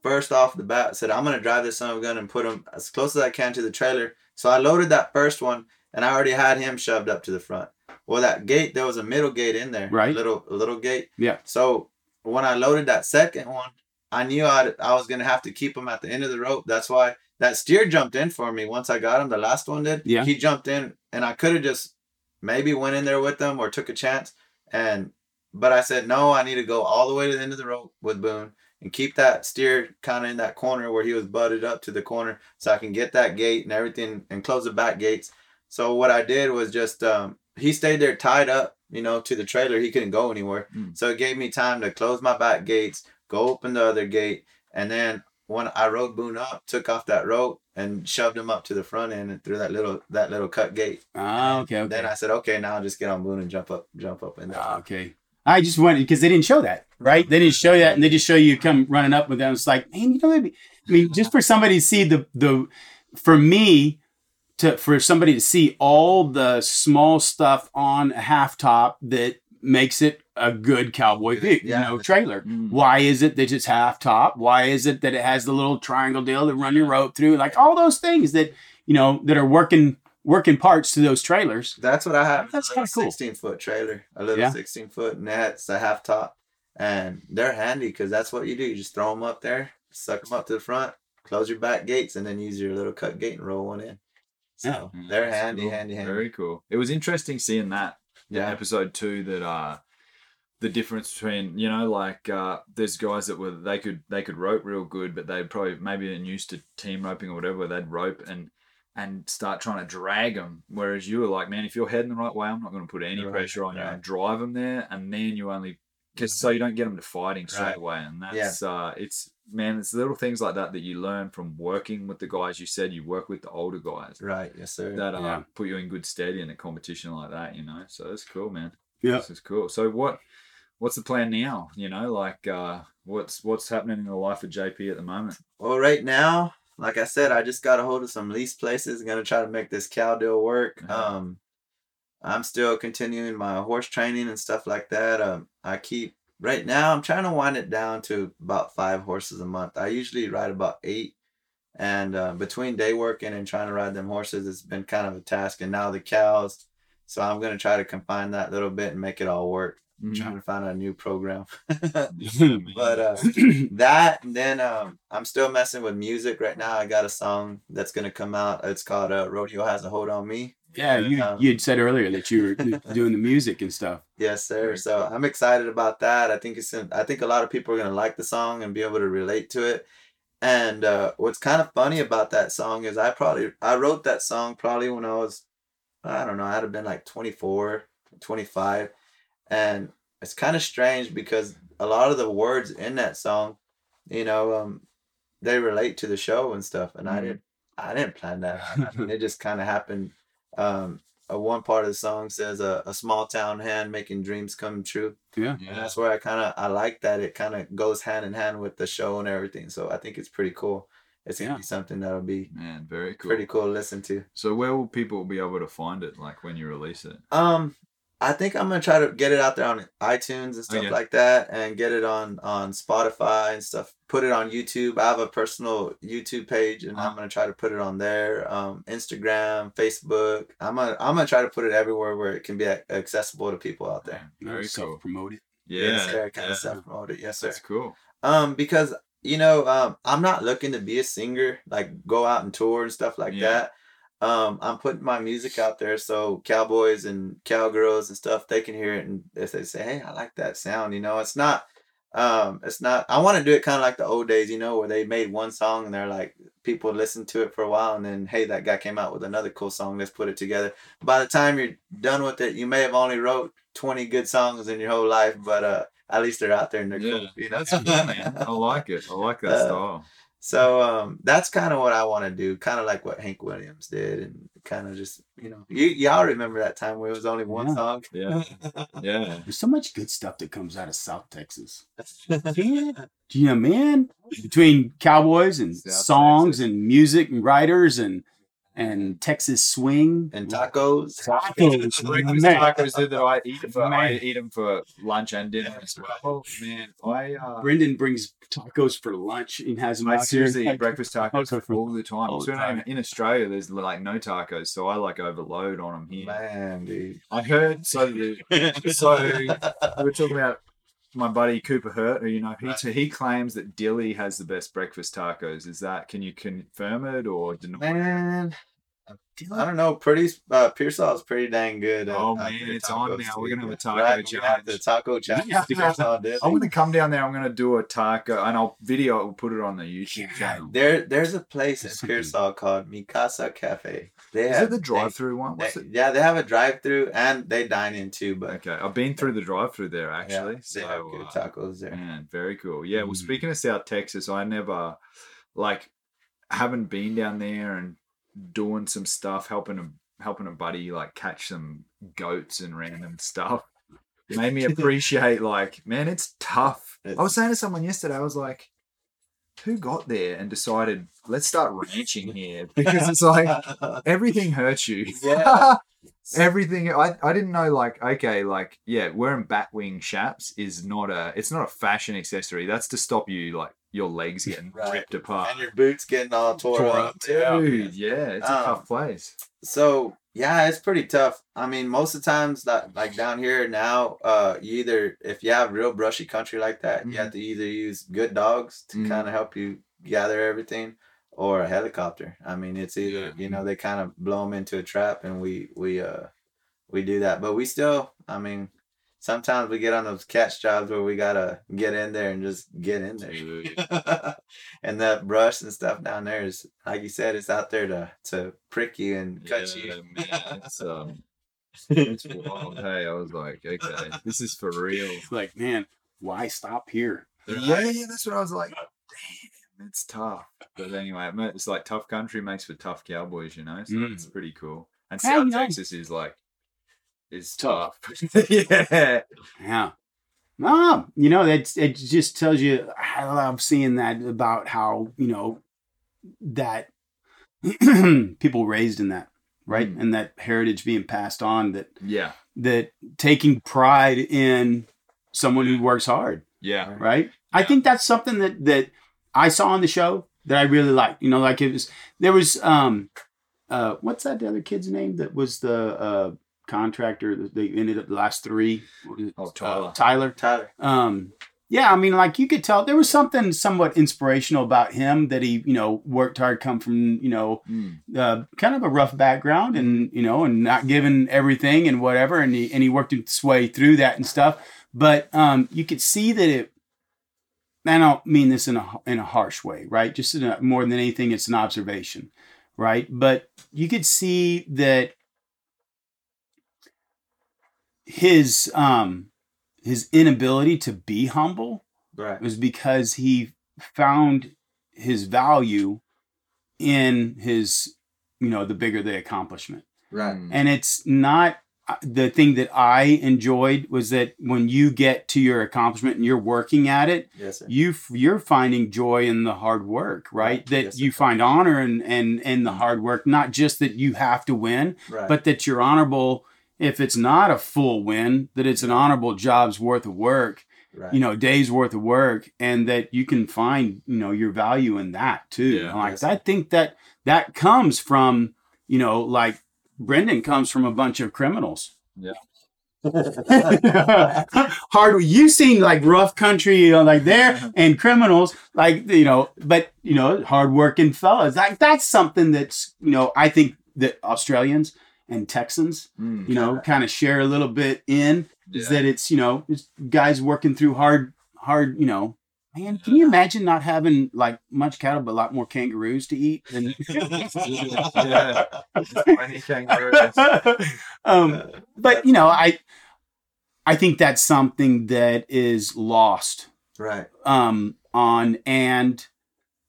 first off the bat, I said I'm gonna drive this son of a gun and put him as close as I can to the trailer. So I loaded that first one and I already had him shoved up to the front. Well, that gate, there was a middle gate in there, right? A little gate, yeah. So when I loaded that second one, I knew I was going to have to keep him at the end of the rope. That's why that steer jumped in for me. Once I got him, the last one did. Yeah. He jumped in, and I could have just maybe went in there with them or took a chance. But I said, no, I need to go all the way to the end of the rope with Boone and keep that steer kind of in that corner where he was butted up to the corner so I can get that gate and everything and close the back gates. So what I did was just, he stayed there tied up, you know, to the trailer. He couldn't go anywhere. Mm. So it gave me time to close my back gates, go open the other gate. And then when I rode Boone up, took off that rope and shoved him up to the front end and through that little cut gate. Ah, okay. Then I said, okay, now I'll just get on Boone and jump up. And okay. I just wanted, because they didn't show that, right? They didn't show that, and they just show you come running up with them. It's like, man, you know, maybe, I mean, just for somebody to see for somebody to see all the small stuff on a half top that makes it a good cowboy pick, trailer. Mm. Why is it that it's half top? Why is it that it has the little triangle deal to run your rope through? Like all those things that, you know, that are working parts to those trailers. That's what I have. That's kind of cool. 16-foot trailer, a little 16-foot nets, a half top, and they're handy because that's what you do. You just throw them up there, suck them up to the front, close your back gates, and then use your little cut gate and roll one in. So they're handy. Very cool. It was interesting seeing that in episode 2 that the difference between, you know, like there's guys that were they could rope real good, but they probably maybe been used to team roping or whatever. Where they'd rope and start trying to drag them. Whereas you were like, man, if you're heading the right way, I'm not going to put any pressure on you and drive them there. And then you only, cause so you don't get them to fighting straight away. And that's, it's little things like that you learn from working with the guys. You said you work with the older guys. Right. Yes, sir. That put you in good stead in a competition like that, you know? So that's cool, man. Yeah. This is cool. So what's the plan now? You know, like what's happening in the life of JP at the moment? Well, right now, like I said, I just got a hold of some lease places. I'm going to try to make this cow deal work. I'm still continuing my horse training and stuff like that. Right now, I'm trying to wind it down to about 5 horses a month. I usually ride about 8. And between day working and trying to ride them horses, it's been kind of a task. And now the cows. So I'm going to try to confine that a little bit and make it all work. Mm-hmm. Trying to find a new program. But that, and then I'm still messing with music right now. I got a song that's going to come out. It's called Rodeo Has a Hold on Me. Yeah, you'd said earlier that you were doing the music and stuff. Yes, sir. So I'm excited about that. I think a lot of people are going to like the song and be able to relate to it. And what's kind of funny about that song is I wrote that song probably when I was, I don't know, I'd have been like 24, 25. And it's kind of strange because a lot of the words in that song, you know, they relate to the show and stuff. And I didn't plan that. I mean, it just kind of happened. One part of the song says a small town hand making dreams come true. Yeah. And that's where I like that. It kind of goes hand in hand with the show and everything. So I think it's pretty cool. It's going to be something that'll be very cool. Pretty cool to listen to. So where will people be able to find it? Like when you release it? I think I'm going to try to get it out there on iTunes and stuff like that, and get it on Spotify and stuff. Put it on YouTube. I have a personal YouTube page, and I'm going to try to put it on there. Instagram, Facebook. I'm going to try to put it everywhere where it can be accessible to people out there. Very self-promoted. Kind of self-promoted. Yes, sir. That's cool. Because, you know, I'm not looking to be a singer, like go out and tour and stuff like that. I'm putting my music out there so cowboys and cowgirls and stuff, they can hear it. And if they say, hey, I like that sound, you know, it's not, I want to do it kind of like the old days, you know, where they made one song and they're like, people listen to it for a while and then, hey, that guy came out with another cool song. Let's put it together. By the time you're done with it, you may have only wrote 20 good songs in your whole life, but, at least they're out there and they're cool. You know, that's good, man. I like it. I like that style. So that's kind of what I want to do, kind of like what Hank Williams did, and kind of just, you know, y'all remember that time where it was only one song. Yeah. There's so much good stuff that comes out of South Texas. Yeah, man. Between cowboys and South songs Texas. And music and writers and Texas swing and tacos. Tacos that I eat them for lunch and dinner as well. Oh, man, Brendan brings tacos for lunch and has them out here. Seriously, breakfast tacos all the time. In Australia, there's like no tacos, so I like overload on them here. Man, dude, I heard we're talking about. My buddy Cooper Hurt, you know, he claims that Dilly has the best breakfast tacos. Is that, can you confirm it or deny it? Man, I don't know. Pearsall is pretty dang good. Oh man, it's on now. We're gonna have a taco challenge. The taco challenge. I'm gonna come down there. I'm gonna do a taco, and I'll video it. We'll put it on the YouTube channel. There's a place in Pearsall called Mi Casa Cafe. Is it the drive-through one? Yeah, they have a drive-through and they dine in too. But okay, I've been through the drive-through there actually. Yeah, they have good tacos there. Man, very cool. Yeah. Mm-hmm. Well, speaking of South Texas, I never haven't been down there and doing some stuff, helping a buddy catch some goats and random stuff. It made me appreciate man, it's tough. I was saying to someone yesterday, I was like, who got there and decided let's start ranching here? Because it's everything hurts you. Yeah. Everything. I didn't know wearing batwing chaps is not a fashion accessory. That's to stop you your legs getting ripped apart and your boots getting all tore up too. Yeah, it's a tough place. So yeah, it's pretty tough. I mean, most of the times that down here now, you either, if you have real brushy country like that, you have to either use good dogs to kind of help you gather everything, or a helicopter. I mean, it's either they kind of blow them into a trap, and we do that. But we still, I mean, sometimes we get on those catch jobs where we gotta get in there and just get in there. And that brush and stuff down there is, like you said, it's out there to prick you and cut you. Man, it's wild. Hey, I was like, okay, this is for real. Man, why stop here? Yeah, that's what I was like. Damn, it's tough. But anyway, it's tough country makes for tough cowboys, so it's pretty cool. And South Texas is is tough. yeah. No, that it just tells you. I love seeing that about how that people raised in that, right, and that heritage being passed on. That that taking pride in someone who works hard. Yeah, right. Yeah. I think that's something that I saw on the show that I really liked. What's that? The other kid's name that was the contractor that they ended up the last three. Tyler. Yeah, I mean, you could tell there was something somewhat inspirational about him, that he, worked hard, come from, kind of a rough background and, and not given everything and whatever. And he worked his way through that and stuff. But you could see that I don't mean this in a harsh way, right? Just more than anything, it's an observation, right? But you could see that his inability to be humble was because he found his value in his, the bigger the accomplishment. Right. And it's not the thing that I enjoyed was that when you get to your accomplishment and you're working at it, yes, sir, you're finding joy in the hard work, right? That yes, you find honor in the hard work, not just that you have to win, but that you're honorable. If it's not a full win, that it's an honorable job's worth of work, days worth of work, and that you can find, your value in that too. Yeah, I think that comes from, Brendan comes from a bunch of criminals. Yeah. Hard. You've seen rough country, there and criminals, but hardworking fellas. That's something that's, I think that Australians and Texans, kind of share a little bit in, is that it's, it's guys working through hard, man, can you imagine not having much cattle, but a lot more kangaroos to eat than kangaroos. But I think that's something that is lost. Right. And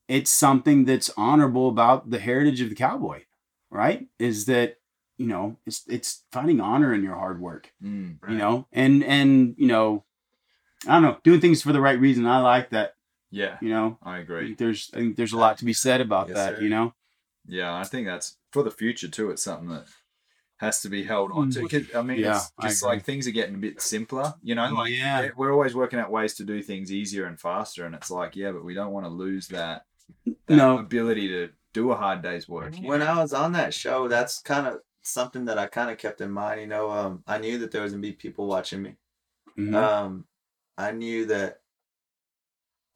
it's something that's honorable about the heritage of the cowboy, right? Is that, it's finding honor in your hard work, and I don't know, doing things for the right reason. I like that. Yeah. I agree. I think there's a lot to be said about that, sir. Yeah. I think that's for the future too. It's something that has to be held on to. I mean, it's just things are getting a bit simpler, we're always working out ways to do things easier and faster. And it's but we don't want to lose that ability to do a hard day's work. When I was on that show, that's kind of something that I kind of kept in mind. I knew that there was gonna be people watching me. I knew that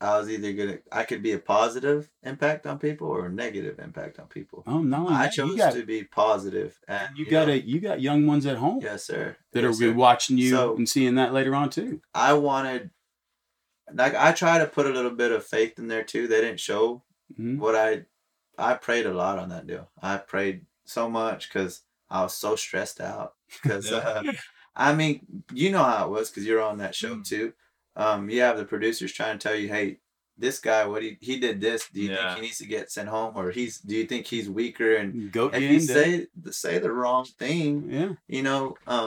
I was either gonna, I could be a positive impact on people or a negative impact on people. Oh no! I chose to be positive. And you got young ones at home. Yes, sir. That yes, are watching you and seeing that later on too. I wanted, like, I try to put a little bit of faith in there too. They didn't show what I prayed a lot on that deal. I prayed so much because I was so stressed out. Because I mean, you know how it was because you're on that show too. You have the producers trying to tell you, hey, this guy, what he did this. Do you think he needs to get sent home, or do you think he's weaker? And go if you say the wrong thing, you know, I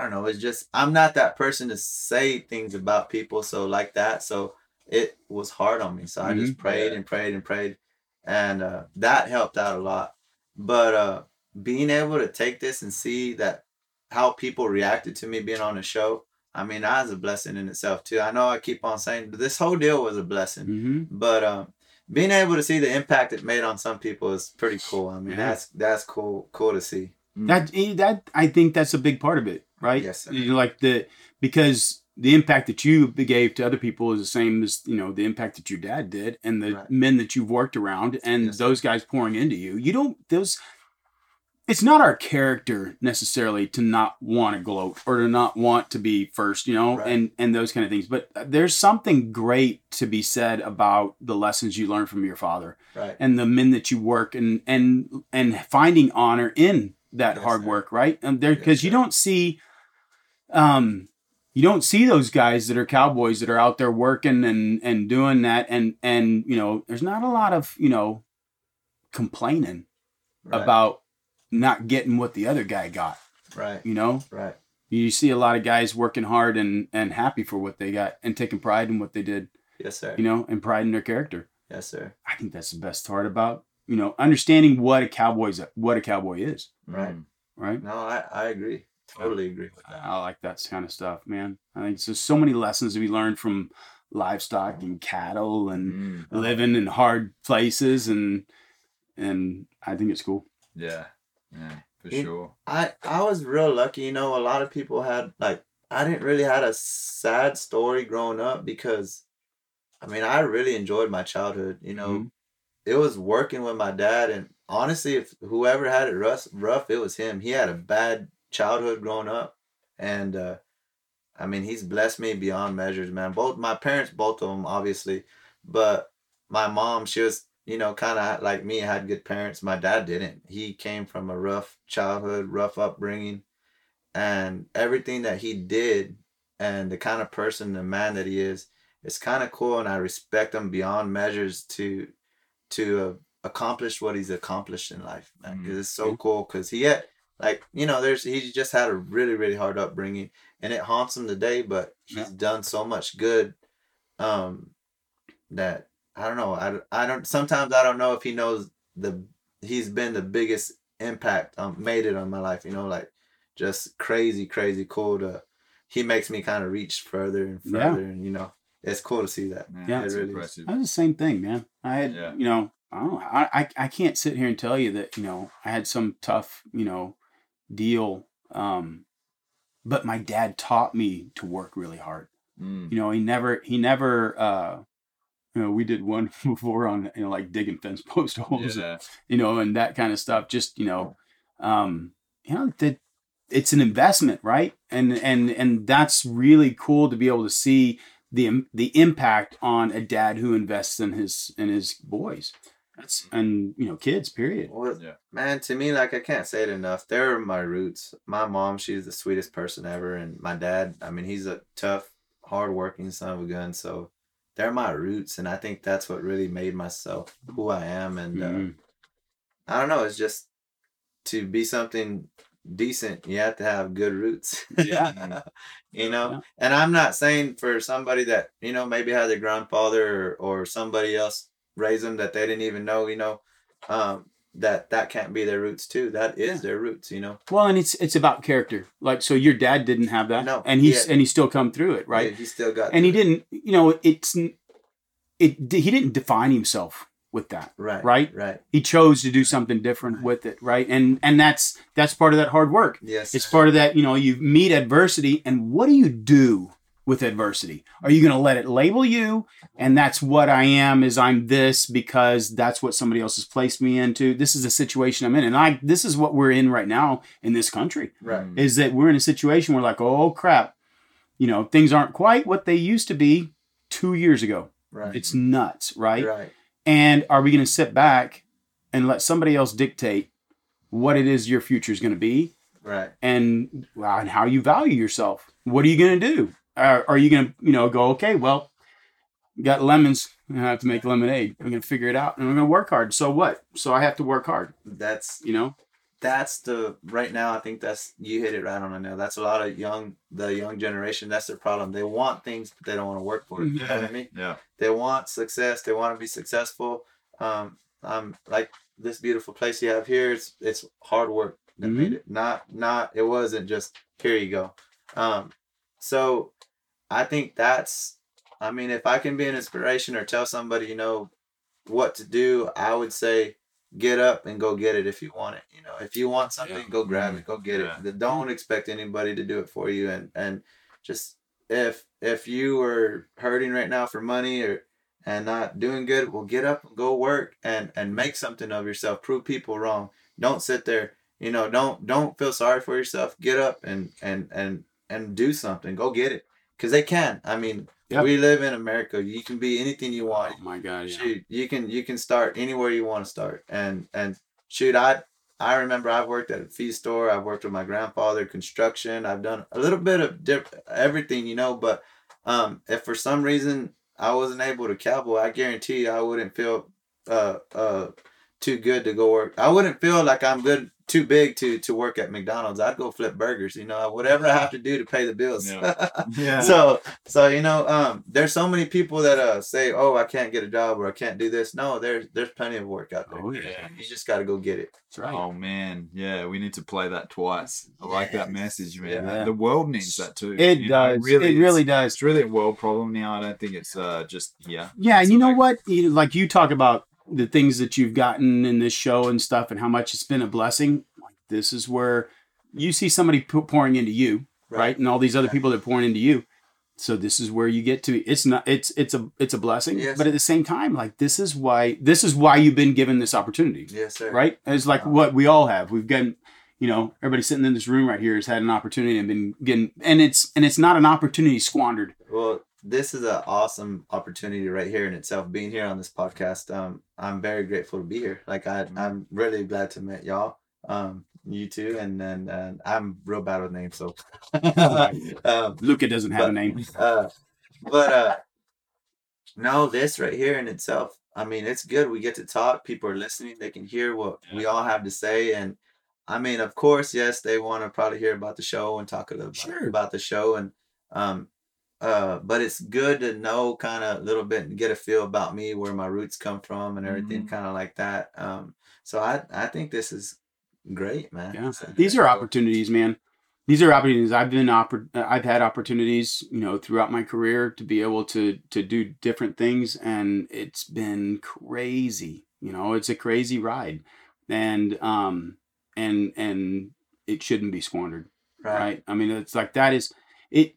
don't know. It's just I'm not that person to say things about people so like that. So it was hard on me. So I just prayed and prayed and prayed, and that helped out a lot. But being able to take this and see that how people reacted to me being on the show. I mean, that was a blessing in itself, too. I know I keep on saying this whole deal was a blessing. But being able to see the impact it made on some people is pretty cool. I mean, that's cool to see. That I think that's a big part of it, right? Yes, sir. You know, like because the impact that you gave to other people is the same as, you know, the impact that your dad did and the men that you've worked around and those guys pouring into you. It's not our character necessarily to not want to gloat or to not want to be first, you know, and those kind of things. But there's something great to be said about the lessons you learned from your father and the men that you work and finding honor in that hard work. Right. And there, because you don't see those guys that are cowboys that are out there working and doing that. And, you know, there's not a lot of, you know, complaining about not getting what the other guy got. Right. You know? Right. You see a lot of guys working hard and happy for what they got and taking pride in what they did. Yes, sir. You know, and pride in their character. Yes, sir. I think that's the best part about, you know, understanding what a cowboy is. Right. Right? No, I agree. Totally agree with that. I like that kind of stuff, man. I think there's so many lessons to be learned from livestock and cattle and living in hard places and I think it's cool. Yeah. Yeah, for sure. I was real lucky, you know, a lot of people had, like, I didn't really had a sad story growing up because, I mean, I really enjoyed my childhood, you know. It was working with my dad, and honestly, if whoever had it rough, it was him. He had a bad childhood growing up, and, I mean, he's blessed me beyond measures, man. Both of them, obviously, but my mom, she was, you know, kind of like me, had good parents. My dad didn't. He came from a rough childhood, rough upbringing. And everything that he did and the kind of person, the man that he is, it's kind of cool. And I respect him beyond measures to accomplish what he's accomplished in life, man. Because it's so cool. Because he had, like, you know, he just had a really, really hard upbringing. And it haunts him today, but he's done so much good that... I don't know. I don't. Sometimes I don't know if he knows he's been the biggest impact made it on my life. You know, like just crazy cool. He makes me kind of reach further and further, and you know, it's cool to see that. Man. Yeah, it's really impressive. I was the same thing, man. I had, you know, I don't know. I can't sit here and tell you that, you know, I had some tough, you know, deal. But my dad taught me to work really hard. You know, he never. You know, we did one before on, you know, like digging fence post holes, and, you know, and that kind of stuff. Just, you know, that it's an investment, right? And that's really cool to be able to see the impact on a dad who invests in his boys. That's, and you know, kids. Period. Well, man, to me, like I can't say it enough. They're my roots. My mom, she's the sweetest person ever, and my dad. I mean, he's a tough, hardworking son of a gun. So. They're my roots, and I think that's what really made myself who I am. And I don't know, it's just to be something decent, you have to have good roots. You know. Yeah. And I'm not saying for somebody that, you know, maybe had their grandfather or somebody else raise them that they didn't even know, you know, that can't be their roots too. That is their roots, you know. Well, and it's about character. Like, so your dad didn't have that. No, and he still come through it, right? Yeah, he still got. And he didn't, you know, he didn't define himself with that, right? Right. He chose to do something different with it, right? And that's part of that hard work. Yes, it's part of that. You know, you meet adversity, and what do you do with adversity? Are you going to let it label you? And that's what I am, is I'm this because that's what somebody else has placed me into. This is the situation I'm in. And this is what we're in right now in this country, right? Is that we're in a situation where, like, oh crap, you know, things aren't quite what they used to be 2 years ago. Right. It's nuts. Right. And are we going to sit back and let somebody else dictate what it is your future is going to be? Right. And how you value yourself. What are you going to do? Are you going to, go, okay, well, got lemons. I have to make lemonade. I'm going to figure it out, and I'm going to work hard. So what? So I have to work hard. Right now, I think you hit it right on the nail. That's a lot of the young generation. That's their problem. They want things, but they don't want to work for it. Yeah. You know what I mean? Yeah. They want success. They want to be successful. Like this beautiful place you have here, it's hard work that made it. It wasn't just here you go. So I think if I can be an inspiration or tell somebody, what to do, I would say, get up and go get it if you want it. If you want something, go grab it, go get it. Don't expect anybody to do it for you. And just if you were hurting right now for money or not doing good, well, get up and go work and make something of yourself. Prove people wrong. Don't sit there. Don't feel sorry for yourself. Get up and do something. Go get it, because they can. We live in America. You can be anything you want. Oh my God! Yeah. Shoot, you can start anywhere you want to start. And shoot, I remember I've worked at a feed store. I've worked with my grandfather, construction. I've done a little bit of everything, But if for some reason I wasn't able to cowboy, I guarantee you I wouldn't feel too good to go work. I wouldn't feel like I'm good, too big to work at McDonald's. I'd go flip burgers, whatever I have to do to pay the bills. Yeah. So there's so many people that say, oh, I can't get a job or I can't do this. No, there's plenty of work out there. Oh yeah, you just got to go get it. That's right. Oh man, yeah, we need to play that twice. I like that message, man. Yeah. The world needs that too. It does. It really does. It's really a world problem now. I don't think it's just here. Yeah, and what? Like you talk about the things that you've gotten in this show and stuff and how much it's been a blessing. Like, this is where you see somebody pouring into you, right? And all these other people that are pouring into you. So this is where you get to, it's a blessing, yes. But at the same time, like, this is why you've been given this opportunity. Yes, sir. Right. And it's like what we all have. We've gotten, everybody sitting in this room right here has had an opportunity and been getting, and it's not an opportunity squandered. Well, this is an awesome opportunity right here in itself. Being here on this podcast, I'm very grateful to be here. Like I'm really glad to meet y'all, you too, and I'm real bad with names. So Luca doesn't have a name. No, this right here in itself. It's good. We get to talk. People are listening. They can hear what we all have to say, and of course, yes, they want to probably hear about the show and talk a little about the show and. But it's good to know kind of a little bit and get a feel about me, where my roots come from and everything kind of like that. So I think this is great, man. Yeah. These are opportunities, man. These are opportunities. I've had opportunities, throughout my career to be able to do different things. And it's been crazy, it's a crazy ride and it shouldn't be squandered. Right. It's like that is it.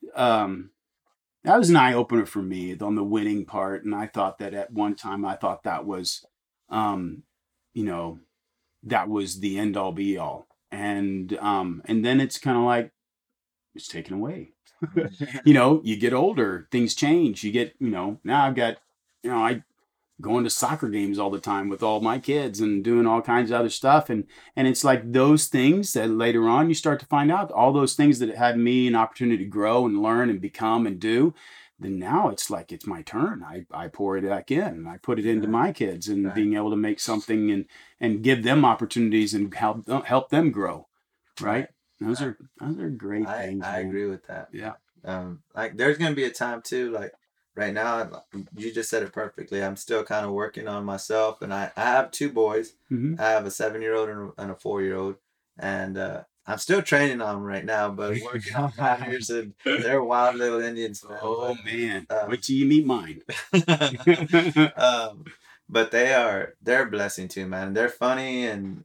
That was an eye-opener for me on the winning part. And I thought that at one time, that was, that was the end-all be-all. And then it's kind of like, it's taken away. You get older, things change. You get, now I've got, I going to soccer games all the time with all my kids and doing all kinds of other stuff. And it's like those things that later on you start to find out, all those things that had me an opportunity to grow and learn and become and do. Then now it's like, it's my turn. I pour it back in and I put it into my kids and being able to make something and give them opportunities and help them grow. Right. Those are great things. I agree with that. Yeah. Like there's going to be a time too, like, right now, you just said it perfectly. I'm still kind of working on myself, and I have two boys. Mm-hmm. I have a 7-year-old and a 4-year-old, and I'm still training on them right now, but working on my ears, and they're wild little Indians. Oh, man. Wait till you meet mine. But they're a blessing too, man. They're funny, and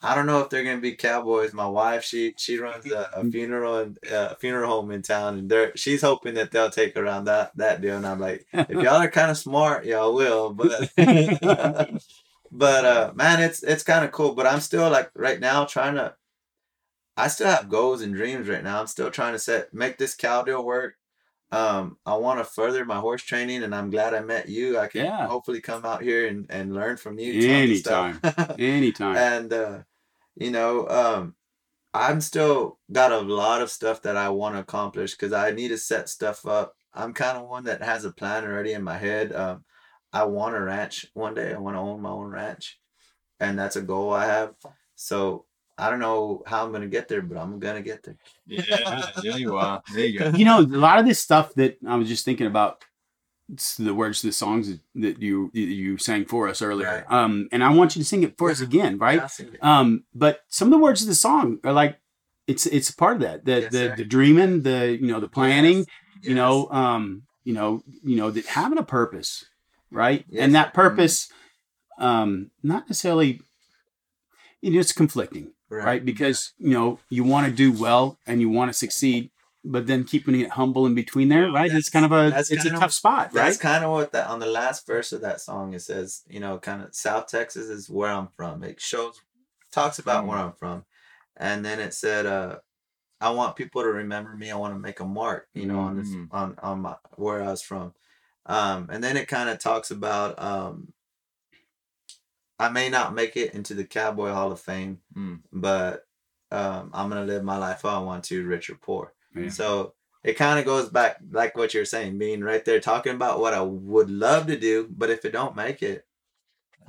I don't know if they're gonna be cowboys. My wife, she runs a funeral and funeral home in town, and she's hoping that they'll take around that deal. And I'm like, if y'all are kind of smart, y'all will. But man, it's kind of cool. But I'm still like right now trying to. I still have goals and dreams right now. I'm still trying to make this cow deal work. I want to further my horse training, and I'm glad I met you. I can hopefully come out here and learn from you. Anytime. Anytime. And, I'm still got a lot of stuff that I want to accomplish because I need to set stuff up. I'm kind of one that has a plan already in my head. I want a ranch one day. I want to own my own ranch, and that's a goal I have. So I don't know how I'm going to get there, but I'm going to get there. Yeah, there you are. There you go. You know, a lot of this stuff that I was just thinking about, it's the words to the songs that you sang for us earlier. Right. And I want you to sing it for us again, right? I'll sing it. But some of the words of the song are like, it's a part of that. The dreaming, the planning, that having a purpose, right? Yes, and that purpose, not necessarily, it's conflicting. Right. Because, you want to do well and you want to succeed, but then keeping it humble in between there, right? It's kind of a tough spot, right? That's kind of what on the last verse of that song, it says, kind of South Texas is where I'm from. It talks about where I'm from. And then it said, I want people to remember me. I want to make a mark, on where I was from. And then it kind of talks about, I may not make it into the Cowboy Hall of Fame, but I'm going to live my life how I want to, rich or poor. Yeah. So it kind of goes back like what you're saying, being right there talking about what I would love to do. But if it don't make it,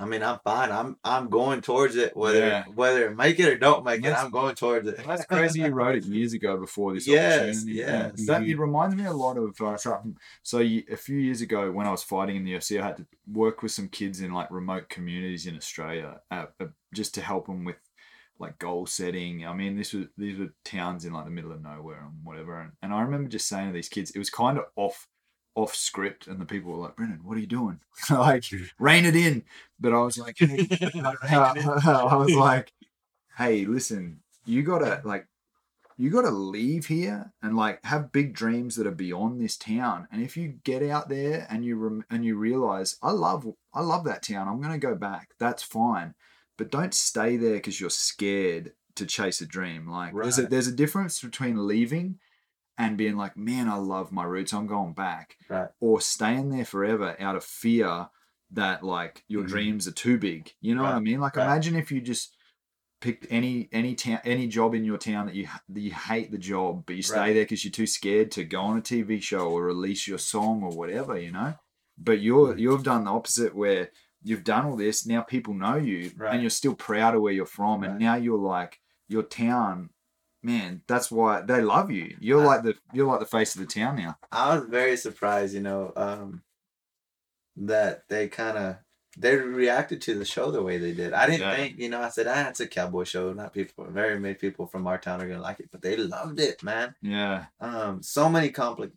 I mean, I'm fine. I'm going towards it, whether make it or don't make it, I'm going towards it. That's crazy. You wrote it years ago before this opportunity. Yes, yes. It reminds me a lot of a few years ago when I was fighting in the UFC, I had to work with some kids in like remote communities in Australia just to help them with like goal setting. I mean, these were towns in like the middle of nowhere and whatever. And I remember just saying to these kids, it was kind of off script, and the people were like, "Brennan, what are you doing?" Like, rein it in. But I was like, "Hey," I was like, "Hey, listen, you gotta leave here and like have big dreams that are beyond this town. And if you get out there and you realize I love that town, I'm gonna go back. That's fine, but don't stay there because you're scared to chase a dream. Like, right. there's a difference between leaving." And being like, man, I love my roots. I'm going back. Right. Or staying there forever out of fear that like your dreams are too big. You know what I mean? Like imagine if you just picked any town, any job in your town that you hate the job, but you stay there because you're too scared to go on a TV show or release your song or whatever, But you've done the opposite where you've done all this. Now people know you and you're still proud of where you're from. Right. And now you're like your town. Man, that's why they love you. You're like the face of the town now. I was very surprised, that they reacted to the show the way they did. I didn't think, I said, it's a cowboy show. Not people, very many people from our town are gonna like it, but they loved it, man. Yeah. So many compliments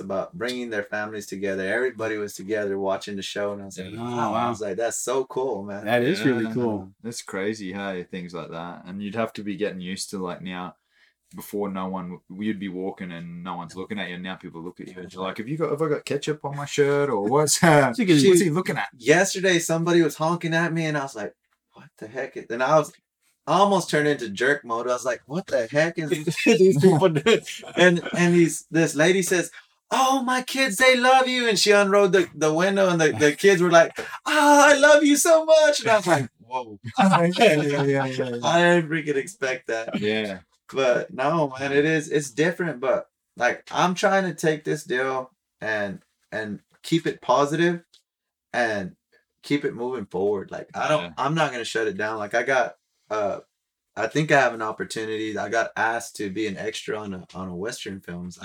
about bringing their families together. Everybody was together watching the show, and I was like, wow. I was like, that's so cool, man. That is really cool. That's crazy, hey, things like that. And you'd have to be getting used to like now before you'd be walking and no one's looking at you, and now people look at you and you're like, have I got ketchup on my shirt or what's he looking at? Yesterday somebody was honking at me and I was like, what the heck? And I almost turned into jerk mode. I was like, what the heck is these people doing? And this lady says, oh, my kids, they love you. And she unrolled the window and the kids were like, I love you so much. And I was like, whoa. I didn't freaking expect that. Yeah. But no, man, it's different. But like, I'm trying to take this deal and keep it positive and keep it moving forward. Like, I'm not going to shut it down. Like, I got, I think I have an opportunity. I got asked to be an extra on a Western films.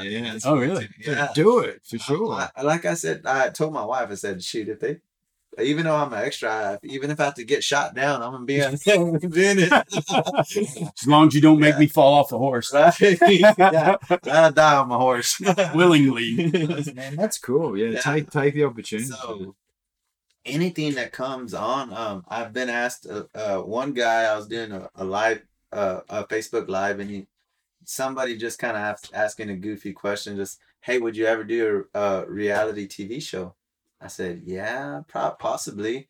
Oh, really? Yeah. Do it for sure. Like I said, I told my wife, I said, shoot, even though I'm an extra, even if I have to get shot down, I'm going to be in it. As long as you don't make me fall off the horse. Right? Yeah. I'll die on my horse. Willingly. Man, that's cool. Yeah. Take the opportunity. So, anything that comes on. I've been asked, one guy, I was doing a live, a Facebook live, and somebody just kind of asking a goofy question, just, hey, would you ever do a reality TV show? I said, yeah, possibly.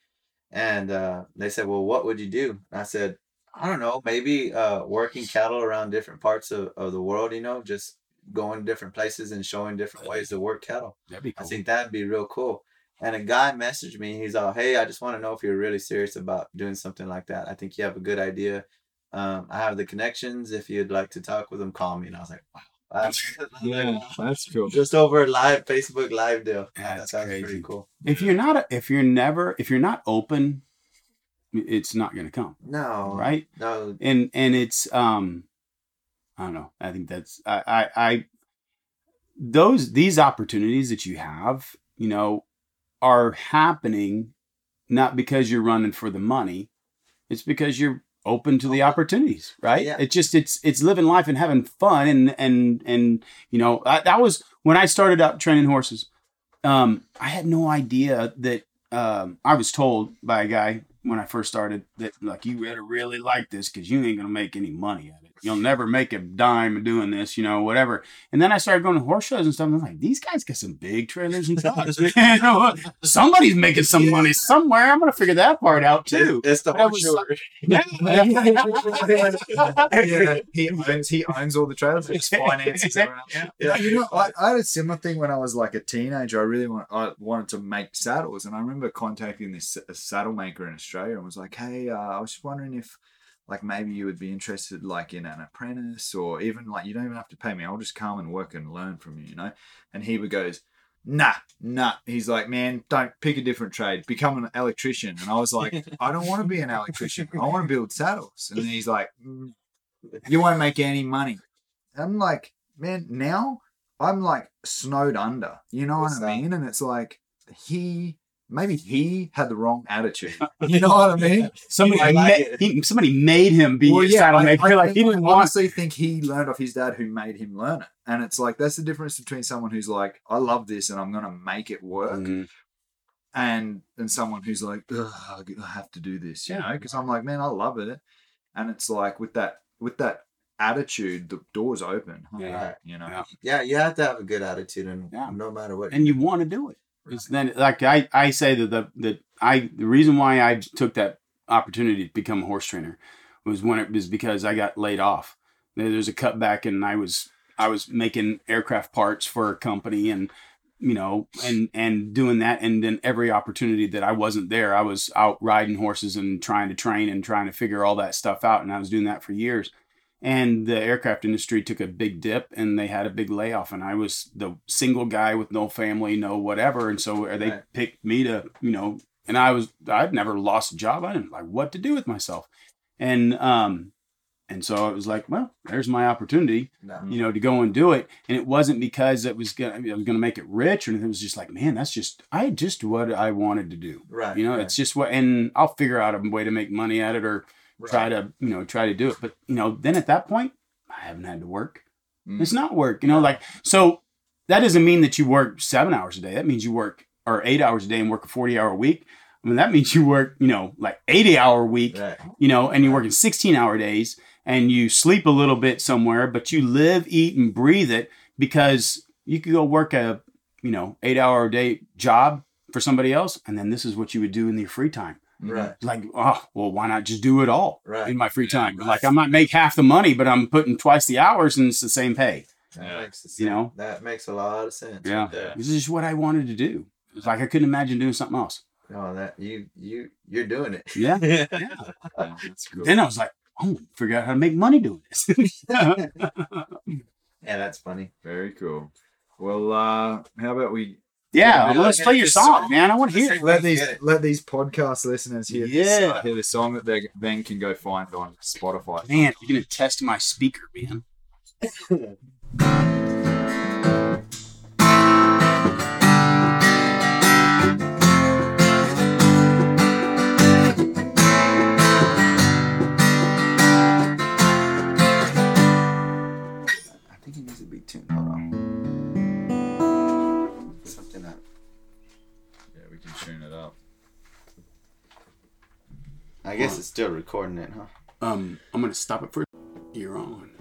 And they said, well, what would you do? And I said, I don't know, maybe working cattle around different parts of the world, you know, just going to different places and showing different ways to work cattle. That'd be cool. I think that'd be real cool. And a guy messaged me. He's all, hey, I just want to know if you're really serious about doing something like that. I think you have a good idea. I have the connections. If you'd like to talk with them, call me. And I was like, wow. Yeah, that's cool. Just over a live Facebook live deal. That's pretty cool. If you're not open, it's not going to come. No. Right? No. And it's I don't know. I think that's these opportunities that you have, you know, are happening not because you're running for the money. It's because you're open to the opportunities, right? Yeah. It's living life and having fun and you know, that was when I started out training horses. I had no idea that I was told by a guy when I first started that, like, you better really like this because you ain't gonna make any money at it. You'll never make a dime doing this, you know, whatever. And then I started going to horse shows and stuff. And I'm like, these guys got some big trailers and cars. You know, somebody's making some money somewhere. I'm gonna figure that part out too. It's the horse show. Yeah, he owns all the trailers. He finances everyone else. Yeah. You know, I had a similar thing when I was like a teenager. I wanted to make saddles, and I remember contacting this saddle maker in Australia and was like, hey, I was just wondering if, like, maybe you would be interested, like, in an apprentice, or even, like, you don't even have to pay me. I'll just come and work and learn from you, you know? And he would go, nah. He's like, man, don't pick a different trade. Become an electrician. And I was like, I don't want to be an electrician. I want to build saddles. And then he's like, you won't make any money. And I'm like, man, now I'm, like, snowed under. You know what I mean? And it's like, maybe he had the wrong attitude. You know what I mean? Somebody made him be a saddle maker. I honestly think he learned off his dad who made him learn it. And it's like, that's the difference between someone who's like, I love this and I'm going to make it work. Mm-hmm. And someone who's like, ugh, I have to do this, you know? Because I'm like, man, I love it. And it's like with that attitude, the door's open. Right. You know? Yeah, you have to have a good attitude and no matter what. And you want to do it. Because then, like, I say that the reason why I took that opportunity to become a horse trainer was when it was because I got laid off. There's a cutback, and I was making aircraft parts for a company, and you know, and doing that, and then every opportunity that I wasn't there, I was out riding horses and trying to train and trying to figure all that stuff out, and I was doing that for years. And the aircraft industry took a big dip and they had a big layoff. And I was the single guy with no family, no whatever. And so they picked me to, you know, and I'd never lost a job. I didn't like what to do with myself. And so it was like, well, there's my opportunity, you know, to go and do it. And it wasn't because I was going to make it rich or anything. It was just like, man, that's just what I wanted to do. Right. You know, It's just what, and I'll figure out a way to make money at it or, right. Try to do it. But, you know, then at that point, I haven't had to work. It's not work, you know, like, so that doesn't mean that you work 7 hours a day. That means you work or 8 hours a day and work a 40-hour week. I mean, that means you work, you know, like 80-hour week, right. You know, and you're working 16-hour days and you sleep a little bit somewhere, but you live, eat and breathe it because you could go work a, you know, 8-hour a day job for somebody else. And then this is what you would do in your free time. Right. Like, oh, well, why not just do it all in my free time? Right. Like, I might make half the money, but I'm putting twice the hours and it's the same pay. That makes a lot of sense. Yeah. Right, this is what I wanted to do. It's like, I couldn't imagine doing something else. No, that you're doing it. Yeah. Yeah. That's cool. Then I was like, I'm going to figure out how to make money doing this. Yeah, that's funny. Very cool. Well, how about we... Yeah, let's play your song, man. I want to hear it. Let these podcast listeners hear the song that they then can go find on Spotify. Man, you're going to test my speaker, man. I think it needs to be tuned. Hold on. Tune it up. I guess it's still recording it, huh? I'm going to stop it for you're on.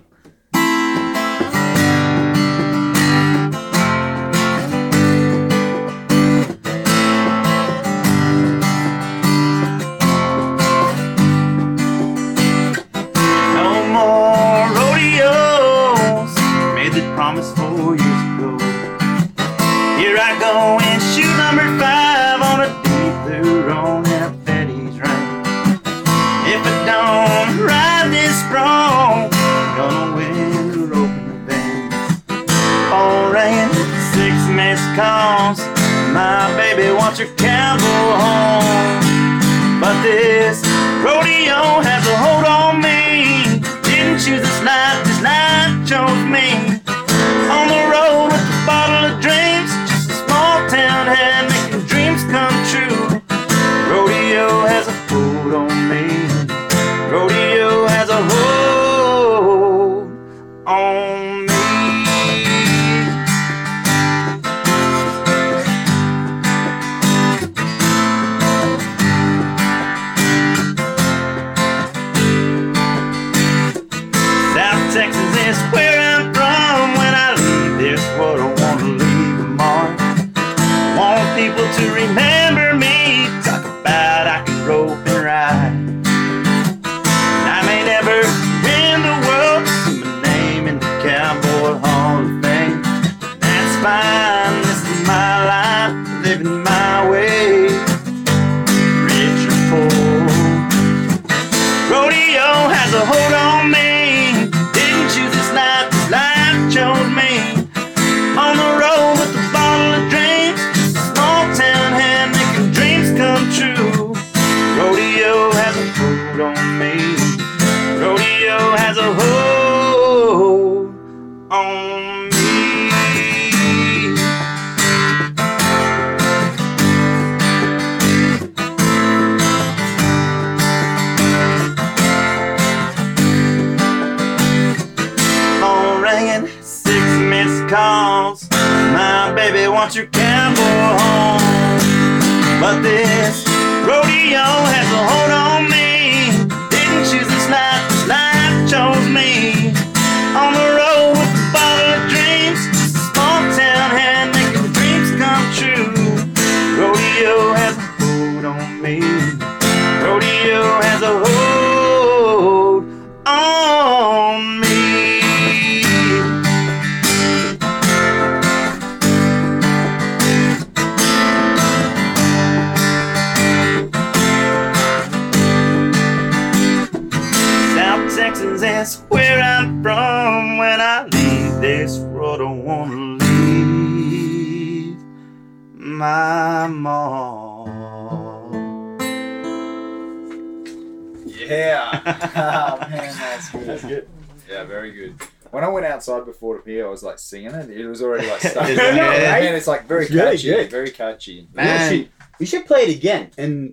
Before to me, I was like singing it. It was already like stuck. No, right? Man, it's like very catchy. Really very catchy. Man, we should play it again, and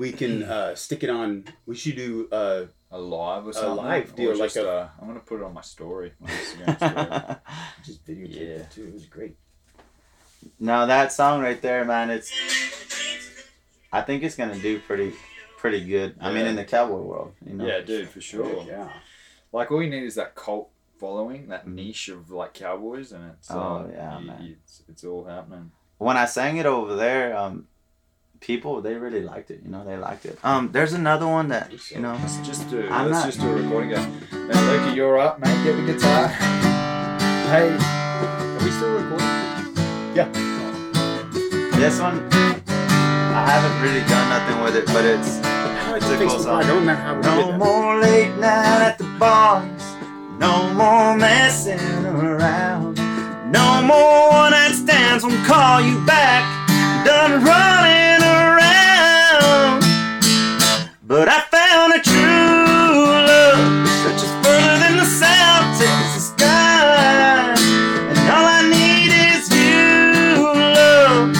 we can stick it on. We should do a live or something. A live deal, like I'm gonna put it on my story. My Instagram story. Just videotaped it too. It was great. Now that song right there, man. I think it's gonna do pretty good. Yeah. I mean, in the cowboy world, you know. Yeah, dude, for sure. Yeah. Like all we need is that cult following, that niche of like cowboys, and it's it's all happening. When I sang it over there, people, they really liked it, you know, they liked it. There's another one that, you know, let's just do a recording game. Now Luca, you're up, mate, get the guitar. Hey, are we still recording? Yeah. This one I haven't really done nothing with it, but it's a cool song. I don't remember how we did that. No more late night at the bars. No more messing around. No more one-night stands won't call you back. Done running around. But I found a true love, such as further than the South Texas sky. And all I need is you, love,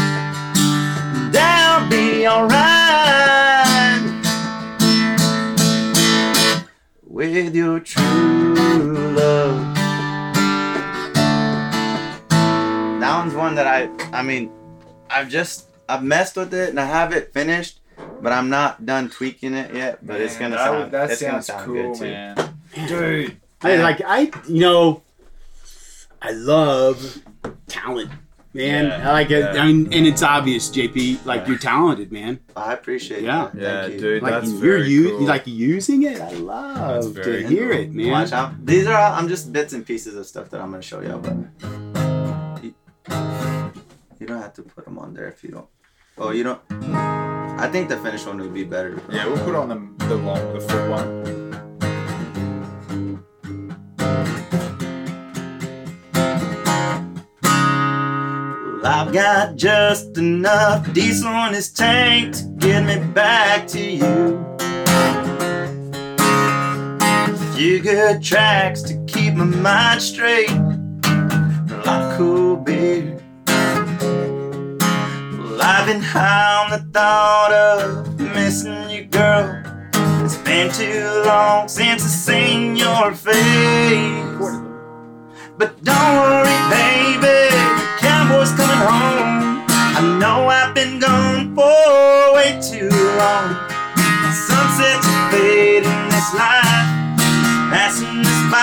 and I'll be alright with your true love. That one's one that I've messed with it and I have it finished, But I'm not done tweaking it yet. But man, it's gonna sound. That it's sounds gonna sound cool, good man. Too. Dude, man. I love talent, man. Yeah, I mean, and it's obvious, JP. Like you're talented, man. I appreciate that. Yeah, thank you. Dude. Like that's cool. Like using it. I love to hear it, man. Watch out. These are all, I'm just bits and pieces of stuff that I'm gonna show y'all, but you don't have to put them on there if you don't. Oh, you don't. I think the finished one would be better. Bro. Yeah, we'll put on the full one. I've got just enough diesel in this tank to get me back to you. A few good tracks to keep my mind straight. A lot of cool beer. Well, I've been high on the thought of missing you, girl. It's been too long since I've seen your face. But don't worry, baby. Cowboy's coming home. I know I've been gone for way too long. The sunsets are fading, this light is passing us by.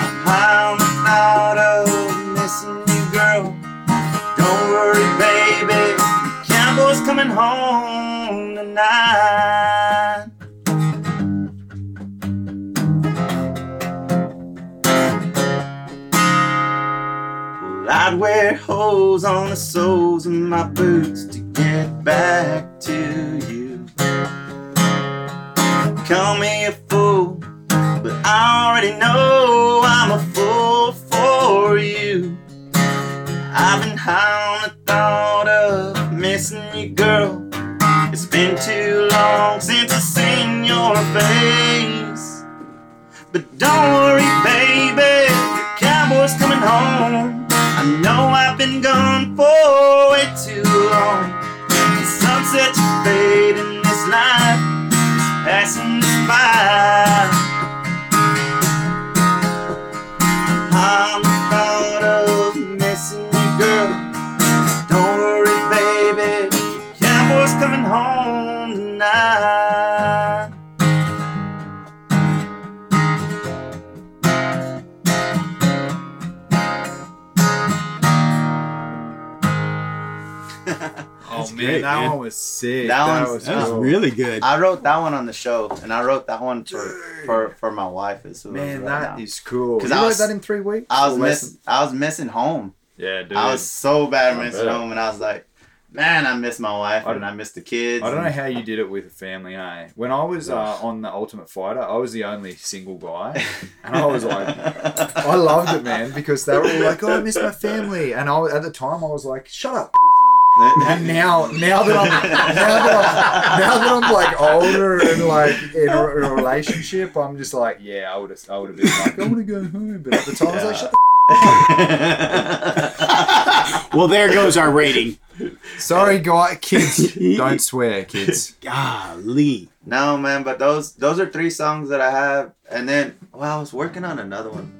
I'm high on the thought of missing you, girl. Don't worry, baby. Cowboy's coming home tonight. I'd wear holes on the soles of my boots to get back to you. Call me a fool, but I already know I'm a fool for you. I've been high on the thought of missing you, girl. It's been too long since I've seen your face. But don't worry, baby, the cowboy's coming home. I know I've been gone for way too long. The sunset's fading, this life is passing us by. I'm proud of missing you, girl. Don't worry, baby. Cowboy's coming home tonight. Oh man, that one was sick. That one was really good. I wrote that one on the show, and I wrote that one for my wife as well. Man, that is cool. You wrote that in 3 weeks? I was missing home. Yeah, dude. I was so bad missing home, and I was like, man, I miss my wife and I miss the kids. I don't know how you did it with a family, eh? When I was on the Ultimate Fighter, I was the only single guy. And I was like, I loved it, man, because they were all like, oh, I miss my family. And at the time, I was like, shut up. And now that I'm like older and like in a relationship, I'm just like, yeah, I would have been like, I want to go home, but at the time I was like, shut the up. Well, there goes our rating. Sorry, guys, kids, don't swear, kids. Golly, no, man, but those are 3 songs that I have, and then I was working on another one.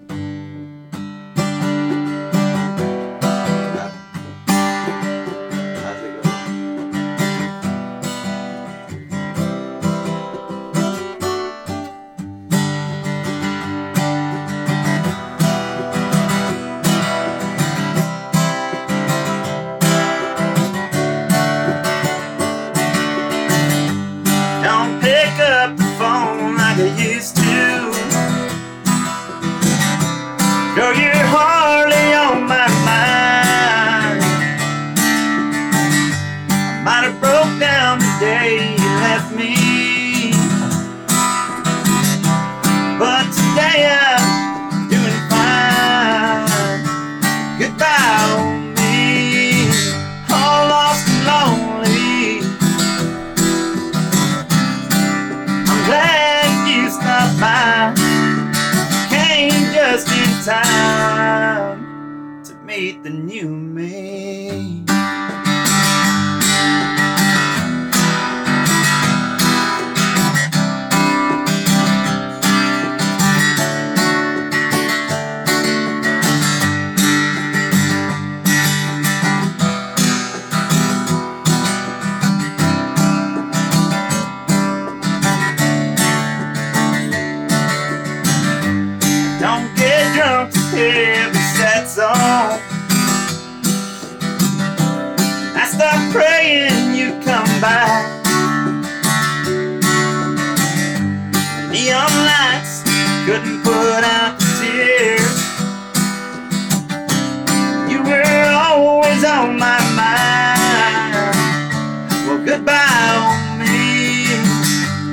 couldn't put out a tear. You were always on my mind. Well, goodbye on me,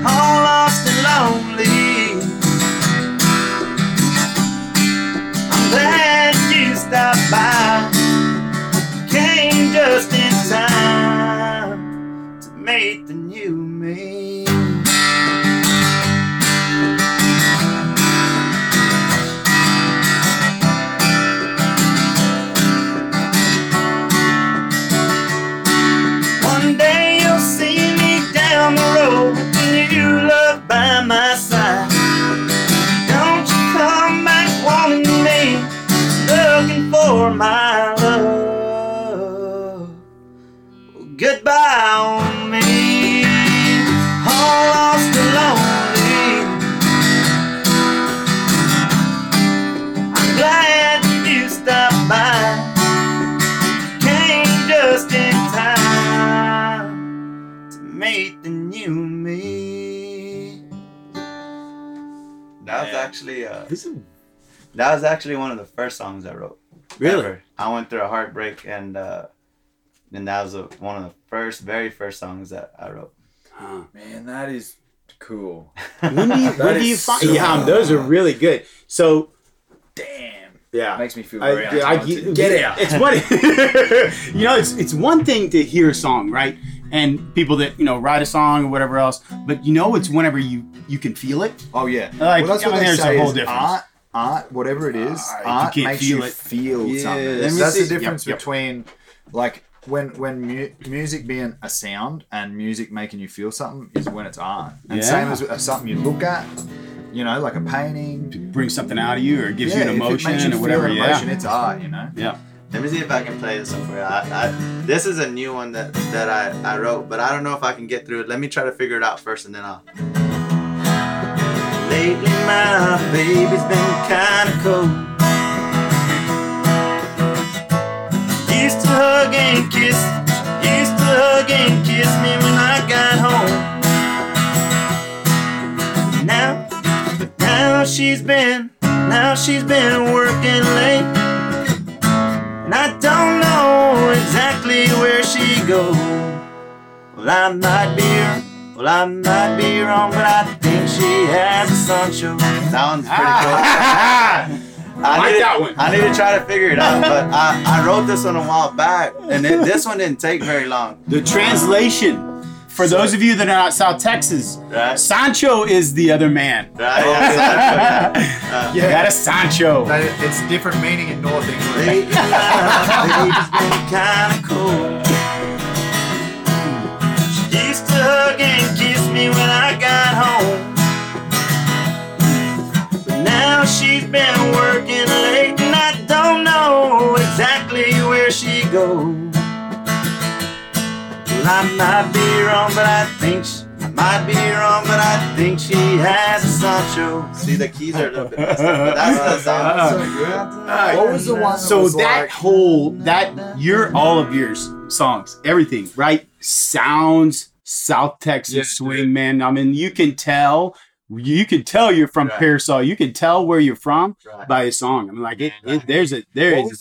all lost and lonely. I'm glad you stopped by. You came just in time to make the new me. By my side, don't you come back wanting me, looking for my love. Well, goodbye on me, all lost and lonely. I'm glad you stopped by, came just in time to meet the new me. That was actually one of the first songs I wrote. Really? Ever. I went through a heartbreak, and that was one of the very first songs that I wrote. Oh, man, that is cool. When do you find? So yeah, those are really good. So, damn. Yeah. Makes me feel very uncomfortable. Get it out. It's funny. You know, it's one thing to hear a song, right? And people that, you know, write a song or whatever else, but you know it's whenever you can feel it. Oh yeah, like, well, that's what they say. Is art, whatever it is, art makes you feel something. That's the difference between like when music being a sound and music making you feel something is when it's art. And same as something you look at, you know, like a painting, to bring something out of you or gives you an emotion or whatever. Emotion, it's art, you know. Yeah. Let me see if I can play this one for you. This is a new one that I wrote, but I don't know if I can get through it. Let me try to figure it out first, and then I'll... Lately my baby's been kind of cold. Used to hug and kiss. Used to hug and kiss me when I got home. Now she's been working late. And I don't know exactly where she goes. Well, I might be wrong, but I think she has a Sancho. Sounds pretty cool. I need to try to figure it out, but I wrote this one a while back, and this one didn't take very long. The translation. For those of you that are not South Texas, right. Sancho is the other man. Right, yeah, Sancho. You got a Sancho. It's different meaning in North England. Late has been kind of cool. She used to hug and kiss me when I got home. But now she's been working late, and I don't know exactly where she goes. I might be wrong, but I think she has a Sancho. See, the keys are a little bit messed up. That's the song. What was the one? So all of yours songs, everything, right? Sounds South Texas swing, man. I mean, you can tell you're from Pearsall. You can tell where you're from by a song. I mean, like the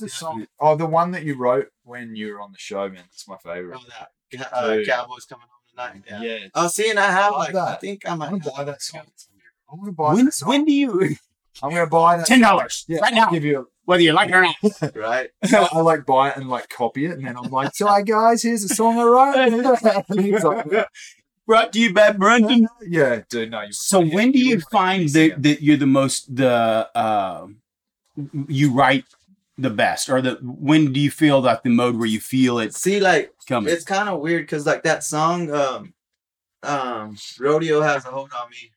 song? Oh, the one that you wrote when you were on the show, man. That's my favorite. Oh, that. Cowboys coming home tonight. Yeah. Oh, see, and I have I think I might buy that song. I want to buy that song. When do you? I'm gonna buy that. $10 right now. I'll give you whether you like it or not. Right. I buy it and copy it, and then I'm like, "Sorry guys, here's a song I wrote." Brought to you by Brendan. Yeah, dude. No. So when do you find that you're the most you write the best, or when do you feel like the mode where you feel it? See, coming. It's kind of weird because that song, Rodeo Has a Hold on Me.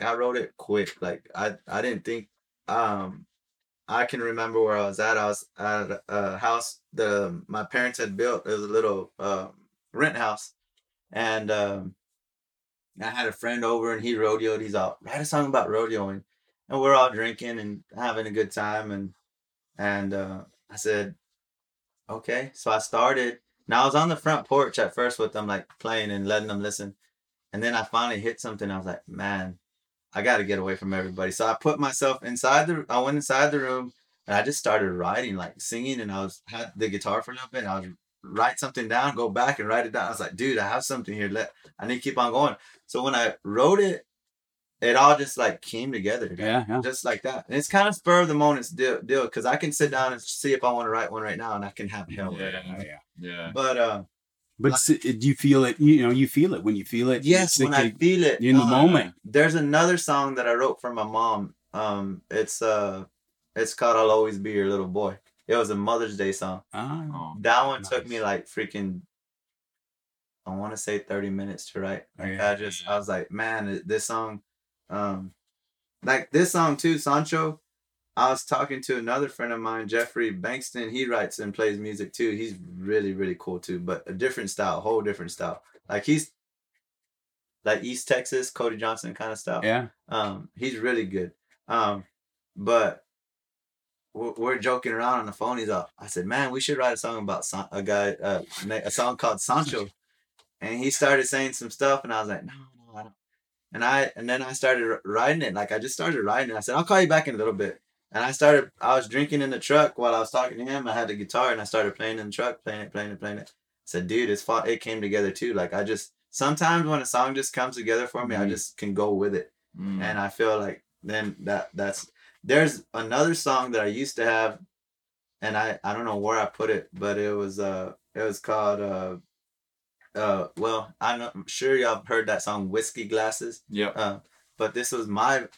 I wrote it quick. I didn't think. I can remember where I was at. I was at a house my parents had built. It was a little rent house, and I had a friend over, and he rodeoed. He's all, write a song about rodeoing, and we're all drinking and having a good time, and I said, okay. So I started. Now I was on the front porch at first with them, playing and letting them listen. And then I finally hit something. I was like, man, I got to get away from everybody. So I put myself inside I went inside the room and I just started writing, like singing. And I had the guitar for a little bit. And I would write something down, go back and write it down. I was like, dude, I have something here. I need to keep on going. So when I wrote it, it all just like came together. Yeah. Just like that. And it's kind of spur of the moment deal. Cause I can sit down and see if I want to write one right now and I can have hell. Yeah. But do you feel it? You feel it when you feel it. Yes, when I feel it. In the moment. There's another song that I wrote for my mom. It's called I'll Always Be Your Little Boy. It was a Mother's Day song. Oh, that one took me like freaking, I want to say 30 minutes to write. I was like, man, this song, too, Sancho. I was talking to another friend of mine, Jeffrey Bankston. He writes and plays music too. He's really, really cool too, but a different style, whole different style. Like he's like East Texas, Cody Johnston kind of style. Yeah. He's really good. But we're joking around on the phone. He's up. I said, man, we should write a song about a guy, a song called Sancho. And he started saying some stuff and I was like, no, I don't. And then I started writing it. Like I just started writing it. I said, I'll call you back in a little bit. And I was drinking in the truck while I was talking to him. I had the guitar and I started playing in the truck, playing it. I said, dude, it came together too. Like I just, sometimes when a song just comes together for me, I just can go with it. Mm. And I feel like then there's another song that I used to have and I don't know where I put it, but it was called, I'm sure y'all heard that song, Whiskey Glasses. Yeah. But this was my,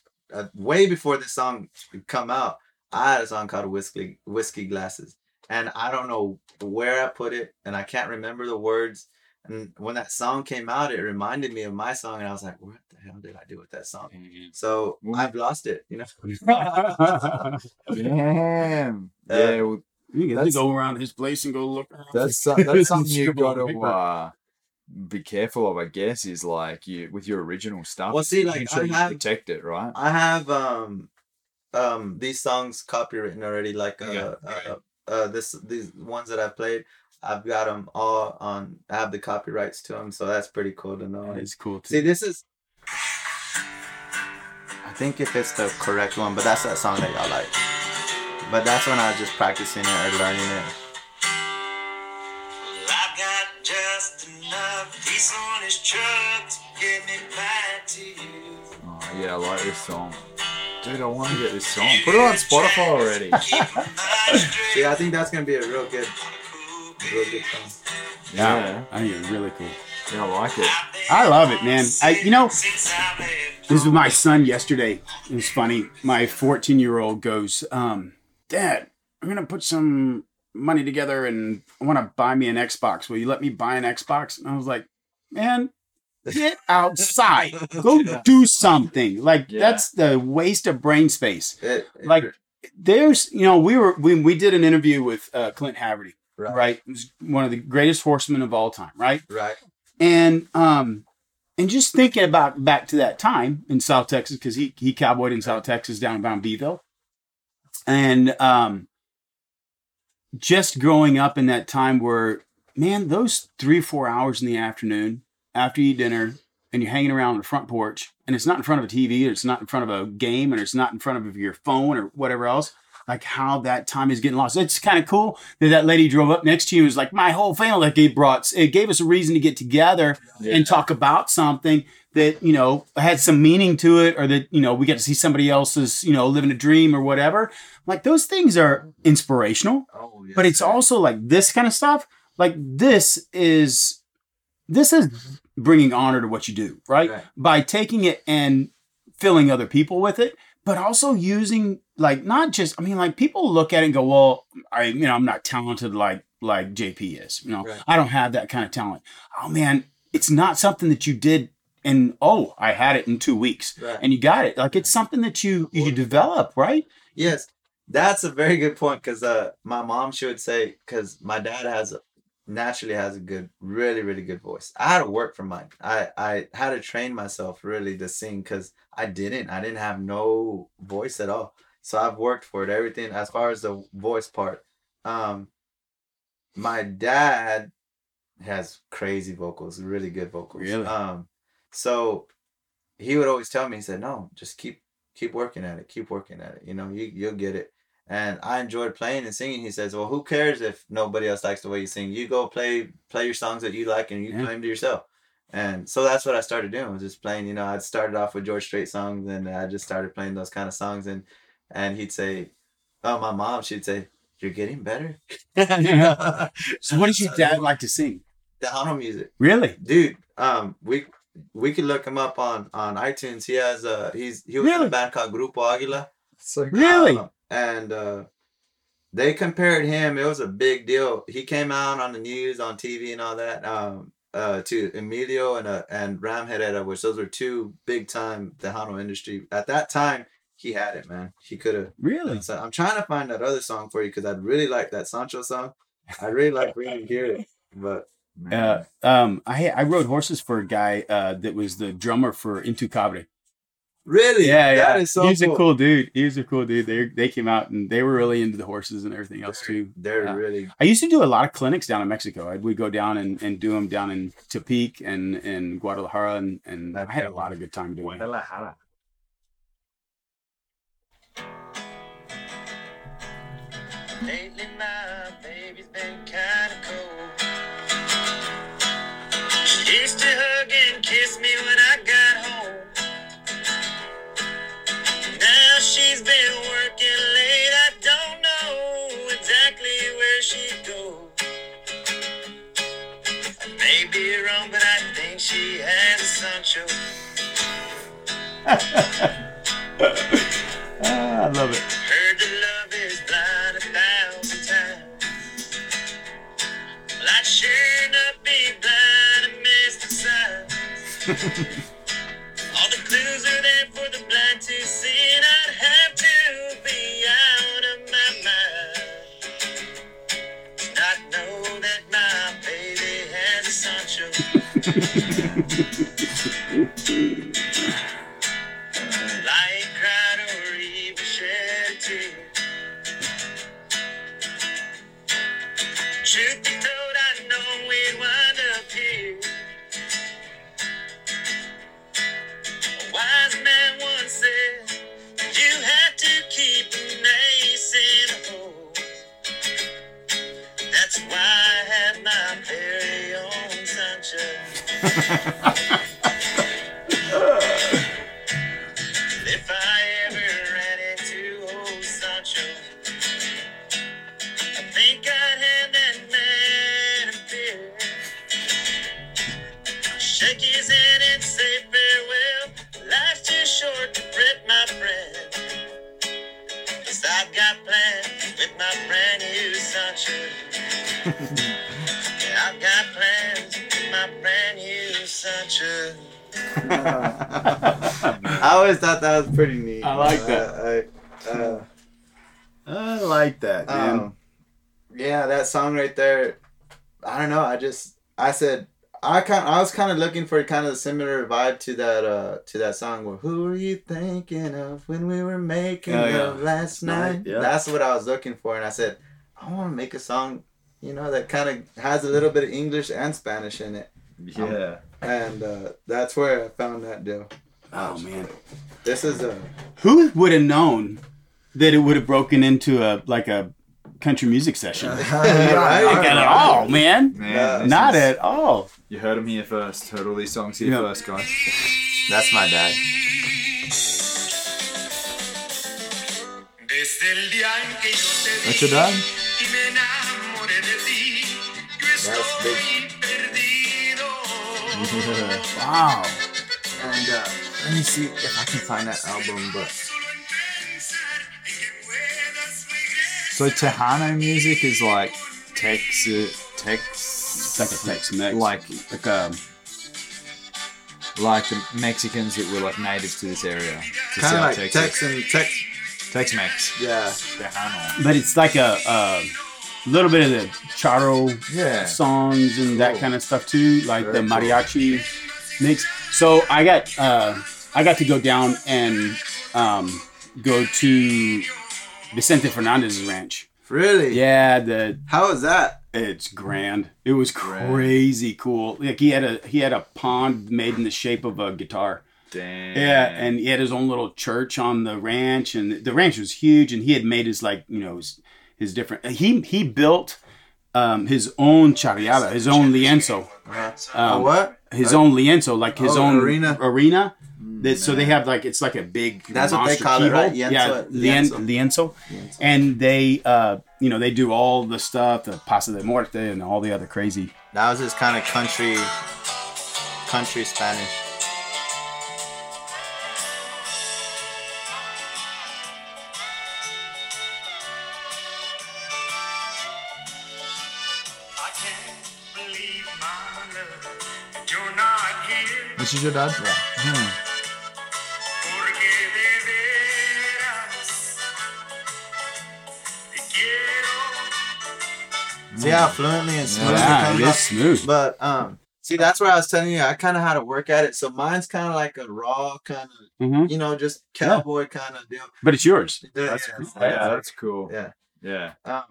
way before this song come out, I had a song called Whiskey Glasses. And I don't know where I put it, and I can't remember the words. And when that song came out, it reminded me of my song, and I was like, what the hell did I do with that song? Mm-hmm. So I've lost it, you know? Damn. You have to go around his place and go look around. That's something you got to... be careful of, I guess, is like with your original stuff. Well, see, like you protect it, right? I have these songs copywritten already. Like these ones that I played, I've got them all on. I have the copyrights to them, so that's pretty cool to know. It's cool too. See, this is. I think if it's the correct one, but that's that song that y'all like. But that's when I was just practicing it or learning it. Oh yeah, I like this song. Dude, I want to get this song. Put it on Spotify already. Yeah, I think that's going to be a real good song. Yeah. I think it's really cool. Yeah, I like it. I love it, man. This was my son yesterday. It was funny. My 14-year-old goes, Dad, I'm going to put some money together and I want to buy me an Xbox. Will you let me buy an Xbox? And I was like, man, get outside. Go do something. Like that's the waste of brain space. There's, we did an interview with Clint Haverty, right? He was one of the greatest horsemen of all time, right? Right. And just thinking about back to that time in South Texas, because he cowboyed in South Texas down around Beeville, and just growing up in that time where, man, those 3 or 4 hours in the afternoon after you eat dinner and you're hanging around on the front porch and it's not in front of a TV or it's not in front of a game and it's not in front of your phone or whatever else, like how that time is getting lost. It's kind of cool that lady drove up next to you and was like, my whole family, it gave us a reason to get together and talk about something that, had some meaning to it, or that, we got to see somebody else's, living a dream or whatever. Like those things are inspirational, but it's also like this kind of stuff. Like this is bringing honor to what you do, right? By taking it and filling other people with it, but also using people look at it and go, well, I'm not talented like JP is, I don't have that kind of talent. Oh man, it's not something that you did and I had it in 2 weeks and you got it. Like it's something that you develop, right? Yes. That's a very good point, because my mom, she would say, because my dad naturally has a good, really, really good voice. I had to work for mine. I had to train myself really to sing, because I didn't have no voice at all. So I've worked for it, everything as far as the voice part. My dad has crazy vocals, really good vocals. Really? So he would always tell me, he said, no, just keep working at it. You know, you'll get it. And I enjoyed playing and singing. He says, well, who cares if nobody else likes the way you sing? You go play your songs that you like and you play them to yourself. And so that's what I started doing, was just playing. You know, I started off with George Strait songs, and I just started playing those kind of songs. And he'd say, oh, my mom, she'd say, you're getting better. So what did your dad like to sing? Tejano music. Really? Dude, we could look him up on iTunes. He has he was in a band called Grupo Águila. So, really? And they compared him. It was a big deal. He came out on the news, on TV and all that, to Emilio and Ram Herrera, which those were two big time Tejano industry. At that time, he had it, man. He could have. Really? So I'm trying to find that other song for you, because I'd really like that Sancho song. I'd really like to hear it. But man. I rode horses for a guy that was the drummer for Into Cabre. Really? Yeah, that is so cool. He was a cool dude. They came out and they were really into the horses and everything else too. They're really. I used to do a lot of clinics down in Mexico. We'd go down and do them down in Tepic and Guadalajara, and I had a lot of good time doing it. Guadalajara. Lately my baby's been kind of cold. She used to hug and kiss me when I got home. Now she's been working late, I don't know exactly where she goes. I may be wrong, but I think she has a Sancho. I love it. Heard the love is blind 1,000 times. Well, I'd sure not be blind and miss the signs. All the clues are there for the blind to see, and I'd have to be out of my mind to not know that my baby has a Sancho. Lying, cried, or even shed a tear. Truth be told, I know we'd wind up here. Wise man once said, you have to keep an ace in a hole. That's why I have my very own Sancho. If I ever ran into old Sancho, I think I'd hand that man a beer. I'll shake his hand and say farewell. Life's too short to fret, my friend. 'Cause I've got plans with my brand new Sancho. Yeah, I've got plans with my brand new Sancho. I always thought that was pretty neat. I like that. I like that, man. Yeah, that song right there. I don't know. I was kind of looking for kind of a similar vibe to that song. Where, who were you thinking of when we were making love last night? Yeah. That's what I was looking for, and I said, I want to make a song, that kind of has a little bit of English and Spanish in it. Yeah. And that's where I found that deal. Oh man, this is a. Who would have known that it would have broken into a country music session? Not at all, man. Not at all. You heard him here first. Heard all these songs here first, guys. That's my dad. That's your dad? That's big. Wow. And let me see if I can find that album, but... So Tejano music is like Texas. It's like a Tex-Mex. Like the Mexicans that were like native to this area. Kind of like Tex-Mex. Yeah. Tejano. But it's like a little bit of the charro songs and that kind of stuff too, like very the mariachi mix. So I got to go down and go to Vicente Fernandez's ranch. Really? Yeah. How was that? It's grand. It was crazy cool. Like he had a pond made in the shape of a guitar. Dang. Yeah, and he had his own little church on the ranch, and the ranch was huge, and he had made his, like, you know, his different... He built his own charreada, his own lienzo. His own lienzo, like his own arena. So they have, like, it's like a big... That's what they call it, right? Lienzo. And they, you know, they do all the stuff, the pasta de muerte and all the other crazy... That was his kind of country Spanish. This is your dad? Yeah. See how fluently and smooth it comes out? Smooth. But, see, that's where I was telling you, I kind of had to work at it. So mine's kind of like a raw kind of, you know, just cowboy kind of deal. But it's yours. That's cool. Yeah. Yeah.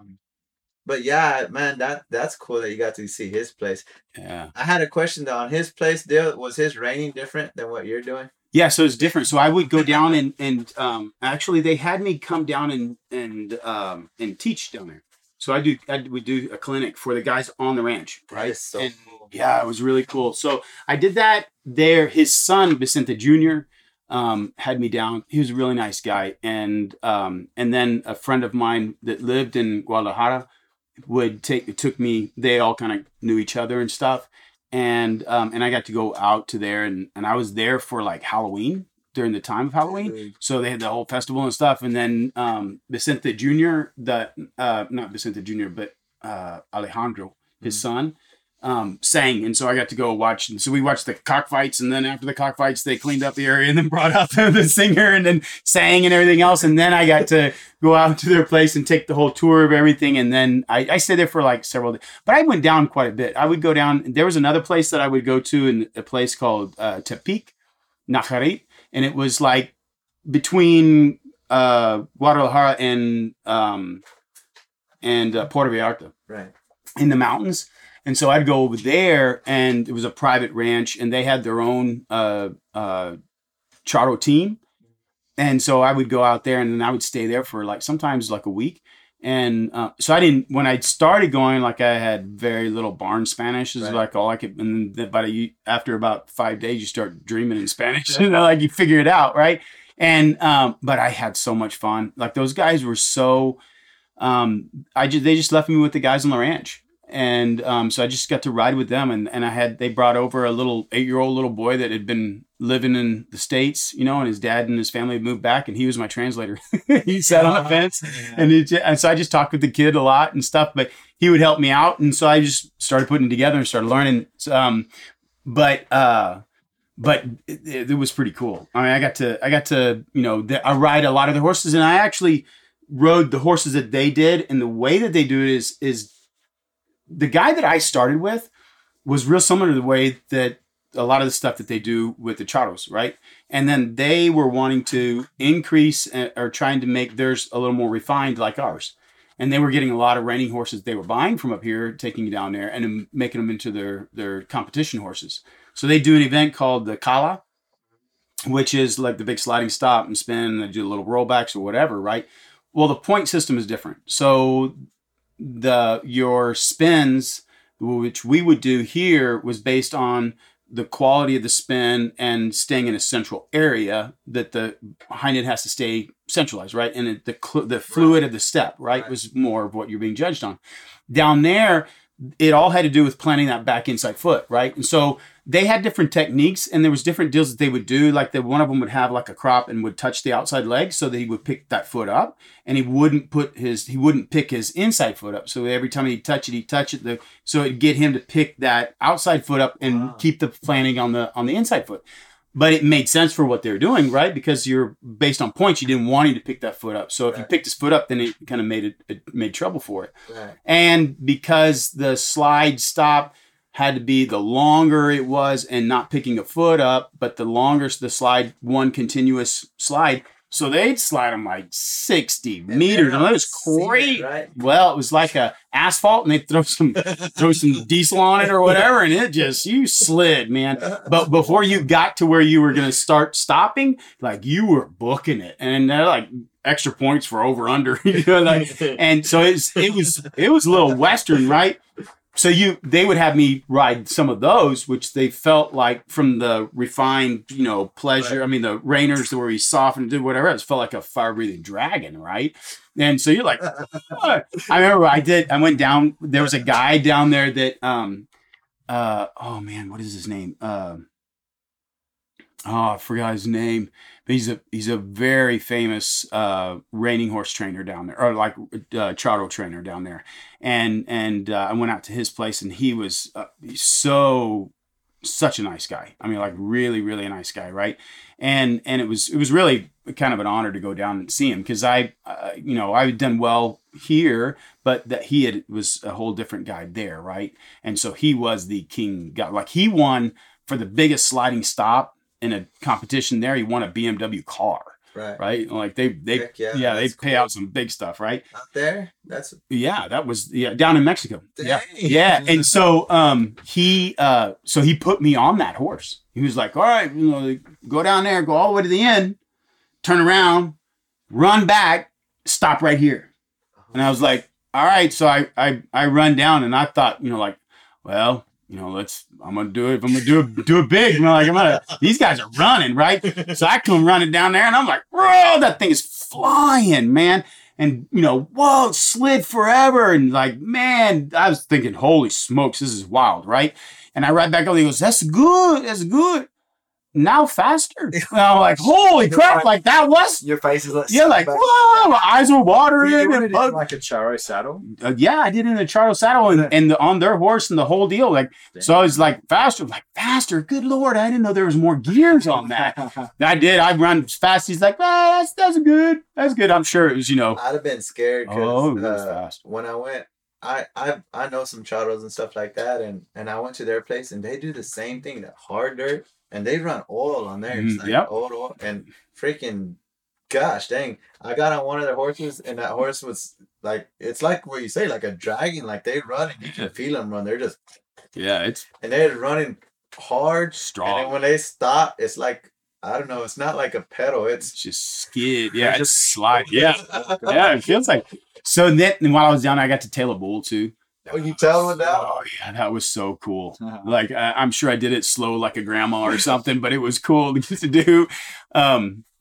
But yeah, man, that's cool that you got to see his place. Yeah. I had a question though on his place deal. Was his raining different than what you're doing? Yeah, so it's different. So I would go down and actually they had me come down and teach down there. So we do a clinic for the guys on the ranch, right? That is so cool. Yeah, it was really cool. So I did that there. His son Vicente Jr. Had me down. He was a really nice guy, and then a friend of mine that lived in Guadalajara. Took me. They all kind of knew each other and stuff, and I got to go out to there, and I was there for like Halloween, during the time of Halloween. So they had the whole festival and stuff, and then Vicente Jr. but Alejandro, his son, sang, and so I got to go watch. And so we watched the cockfights, and then after the cockfights, they cleaned up the area and then brought out the singer and then sang and everything else. And then I got to go out to their place and take the whole tour of everything. And then I stayed there for like several days, but I went down quite a bit. I would go down. There was another place that I would go to, in a place called Tepic, Nayarit, and it was like between Guadalajara and Puerto Vallarta, right, in the mountains. And so I'd go over there, and it was a private ranch, and they had their own charro team. And so I would go out there, and then I would stay there for like sometimes like a week. And so I didn't, when I started going, like I had very little barn Spanish, is right, like all I could. And then after about 5 days, you start dreaming in Spanish, you know, like you figure it out, right? And but I had so much fun. Like those guys were so, they just left me with the guys on the ranch. And so I just got to ride with them, and they brought over a little 8-year-old little boy that had been living in the States, you know, and his dad and his family had moved back, and he was my translator. He sat on a fence, and so I just talked with the kid a lot and stuff, but he would help me out, and so I just started putting it together and started learning. But it was pretty cool. I mean, I got to, you know, I ride a lot of the horses, and I actually rode the horses that they did, and the way that they do it is. The guy that I started with was real similar to the way that a lot of the stuff that they do with the charros, right? And then they were wanting to increase or trying to make theirs a little more refined like ours. And they were getting a lot of reining horses they were buying from up here, taking it down there and making them into their competition horses. So they do an event called the Cala, which is like the big sliding stop and spin, and they do little rollbacks or whatever, right? Well, the point system is different. So... your spins, which we would do here, was based on the quality of the spin and staying in a central area that the hind end has to stay centralized, right? And the fluid of the step, right, was more of what you're being judged on. Down there, it all had to do with planting that back inside foot, right? And so they had different techniques, and there was different deals that they would do. Like one of them would have like a crop and would touch the outside leg so that he would pick that foot up, and he wouldn't pick his inside foot up. So every time he'd touch it. So it'd get him to pick that outside foot up and keep the planting on the inside foot. But it made sense for what they were doing, right? Because you're based on points, you didn't want him to pick that foot up. So if he picked his foot up, then it kind of made trouble for it. Right. And because the slide stop had to be the longer it was and not picking a foot up, but the longer the slide, one continuous slide. So they'd slide them like 60 meters, and that was crazy. Right? Well, it was like a asphalt, and they'd throw some diesel on it or whatever, and it just, you slid, man. But before you got to where you were going to start stopping, like, you were booking it, and they're like extra points for over under, you know, like, and so it was a little Western, right? So they would have me ride some of those, which they felt like from the refined, you know, pleasure. Right. I mean, the reiners where he softened and did whatever else felt like a fire-breathing dragon, right? And so you're like, oh. I remember I went down. There was a guy down there that, oh man, what is his name? I forgot his name. But he's a very famous reining horse trainer down there, or like trotto trainer down there. And I went out to his place, and he was such a nice guy. I mean, like, really, really nice guy, right? And it was really kind of an honor to go down and see him, because I had done well here, but that was a whole different guy there, right? And so he was the king guy. Like, he won for the biggest sliding stop in a competition there. He won a BMW car, right? Like, they pay out some big stuff, right? Out there, down in Mexico. Dang. Yeah. And so he put me on that horse. He was like, all right, you know, go down there, go all the way to the end, turn around, run back, stop right here. And I was like, all right. So I run down, and I thought, you know, like, well, you know, I'm going to do it. If I'm going to do it big. And these guys are running, right? So I come running down there, and I'm like, whoa, that thing is flying, man. And, you know, whoa, it slid forever. And like, man, I was thinking, holy smokes, this is wild, right? And I ride back over, he goes, that's good. Now faster. And I'm like, holy crap, like, that was. Your face is like, yeah, like, whoa, my eyes were watering. Did you do it like a charro saddle? Yeah, I did it in a charro saddle and on their horse and the whole deal. Like, damn. So I was like, faster. Good Lord, I didn't know there was more gears on that. I did. I run fast. He's like, that's good. I'm sure it was, you know. I'd have been scared because when I went, I know some charros and stuff like that. And I went to their place, and they do the same thing, that hard dirt. And they run oil on there. It's like oil. And freaking, gosh dang, I got on one of their horses, and that horse was like, it's like what you say, like a dragon. Like, they run, and you can feel them run. They're just, and they're running hard, strong. And then when they stop, it's like, I don't know, it's not like a pedal. It's just skid. Yeah, it's just slide. Yeah. Yeah, it feels like. So then, while I was down, I got to tail a bull too. Oh, you tell him that? Oh, yeah, that was so cool. Like, I'm sure I did it slow like a grandma or something, but it was cool to do. I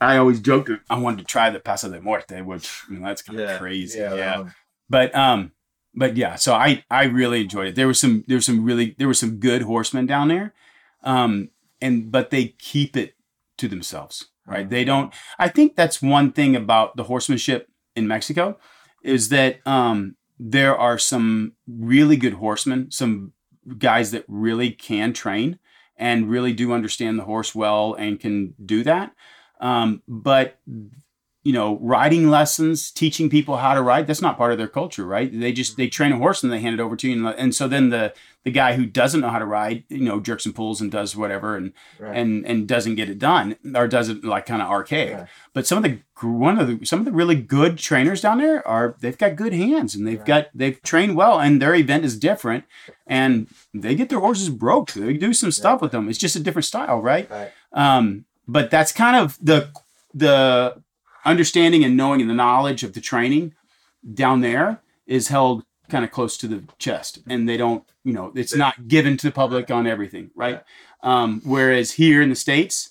always joked that I wanted to try the Paso de Muerte, which, you know, that's kind of crazy. Yeah. But so I really enjoyed it. There were some good horsemen down there, but they keep it to themselves, right? Mm-hmm. They don't. I think that's one thing about the horsemanship in Mexico is that. There are some really good horsemen, some guys that really can train and really do understand the horse well and can do that. But, you know, riding lessons, teaching people how to ride, that's not part of their culture, right? They train a horse and they hand it over to you. And so then the guy who doesn't know how to ride, you know, jerks and pulls and does whatever and doesn't get it done, or does it like kind of archaic. Right. But some of the really good trainers down there they've got good hands, and they've trained well, and their event is different, and they get their horses broke. They do some stuff with them. It's just a different style, right? But that's kind of the understanding and knowing and the knowledge of the training down there is held kind of close to the chest, and they don't, you know, it's not given to the public on everything, right? Whereas here in the States,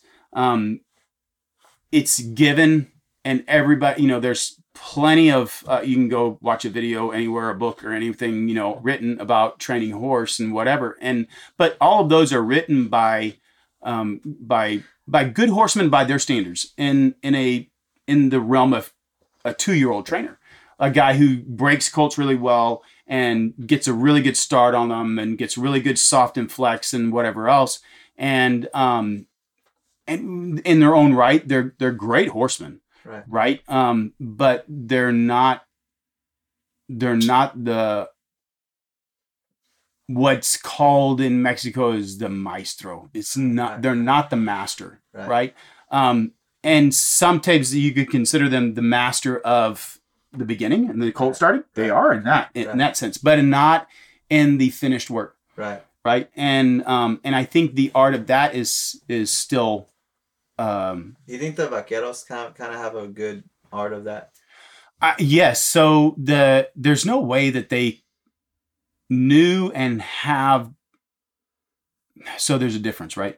it's given, and everybody, you know, there's plenty of, you can go watch a video anywhere, a book or anything, you know, written about training horse and whatever. But all of those are written by good horsemen, by their standards, in the realm of a 2-year-old trainer. A guy who breaks colts really well and gets a really good start on them and gets really good soft and flex and whatever else. And in their own right, they're great horsemen, right? But they're not the what's called in Mexico is the maestro. They're not the master, right? And sometimes you could consider them the master of the beginning and the cold starting. They are in that in that sense, but not in the finished work. Right. And I think the art of that is still. You think the vaqueros kind of have a good art of that? Yes. So there's no way that they knew and have. So there's a difference, right?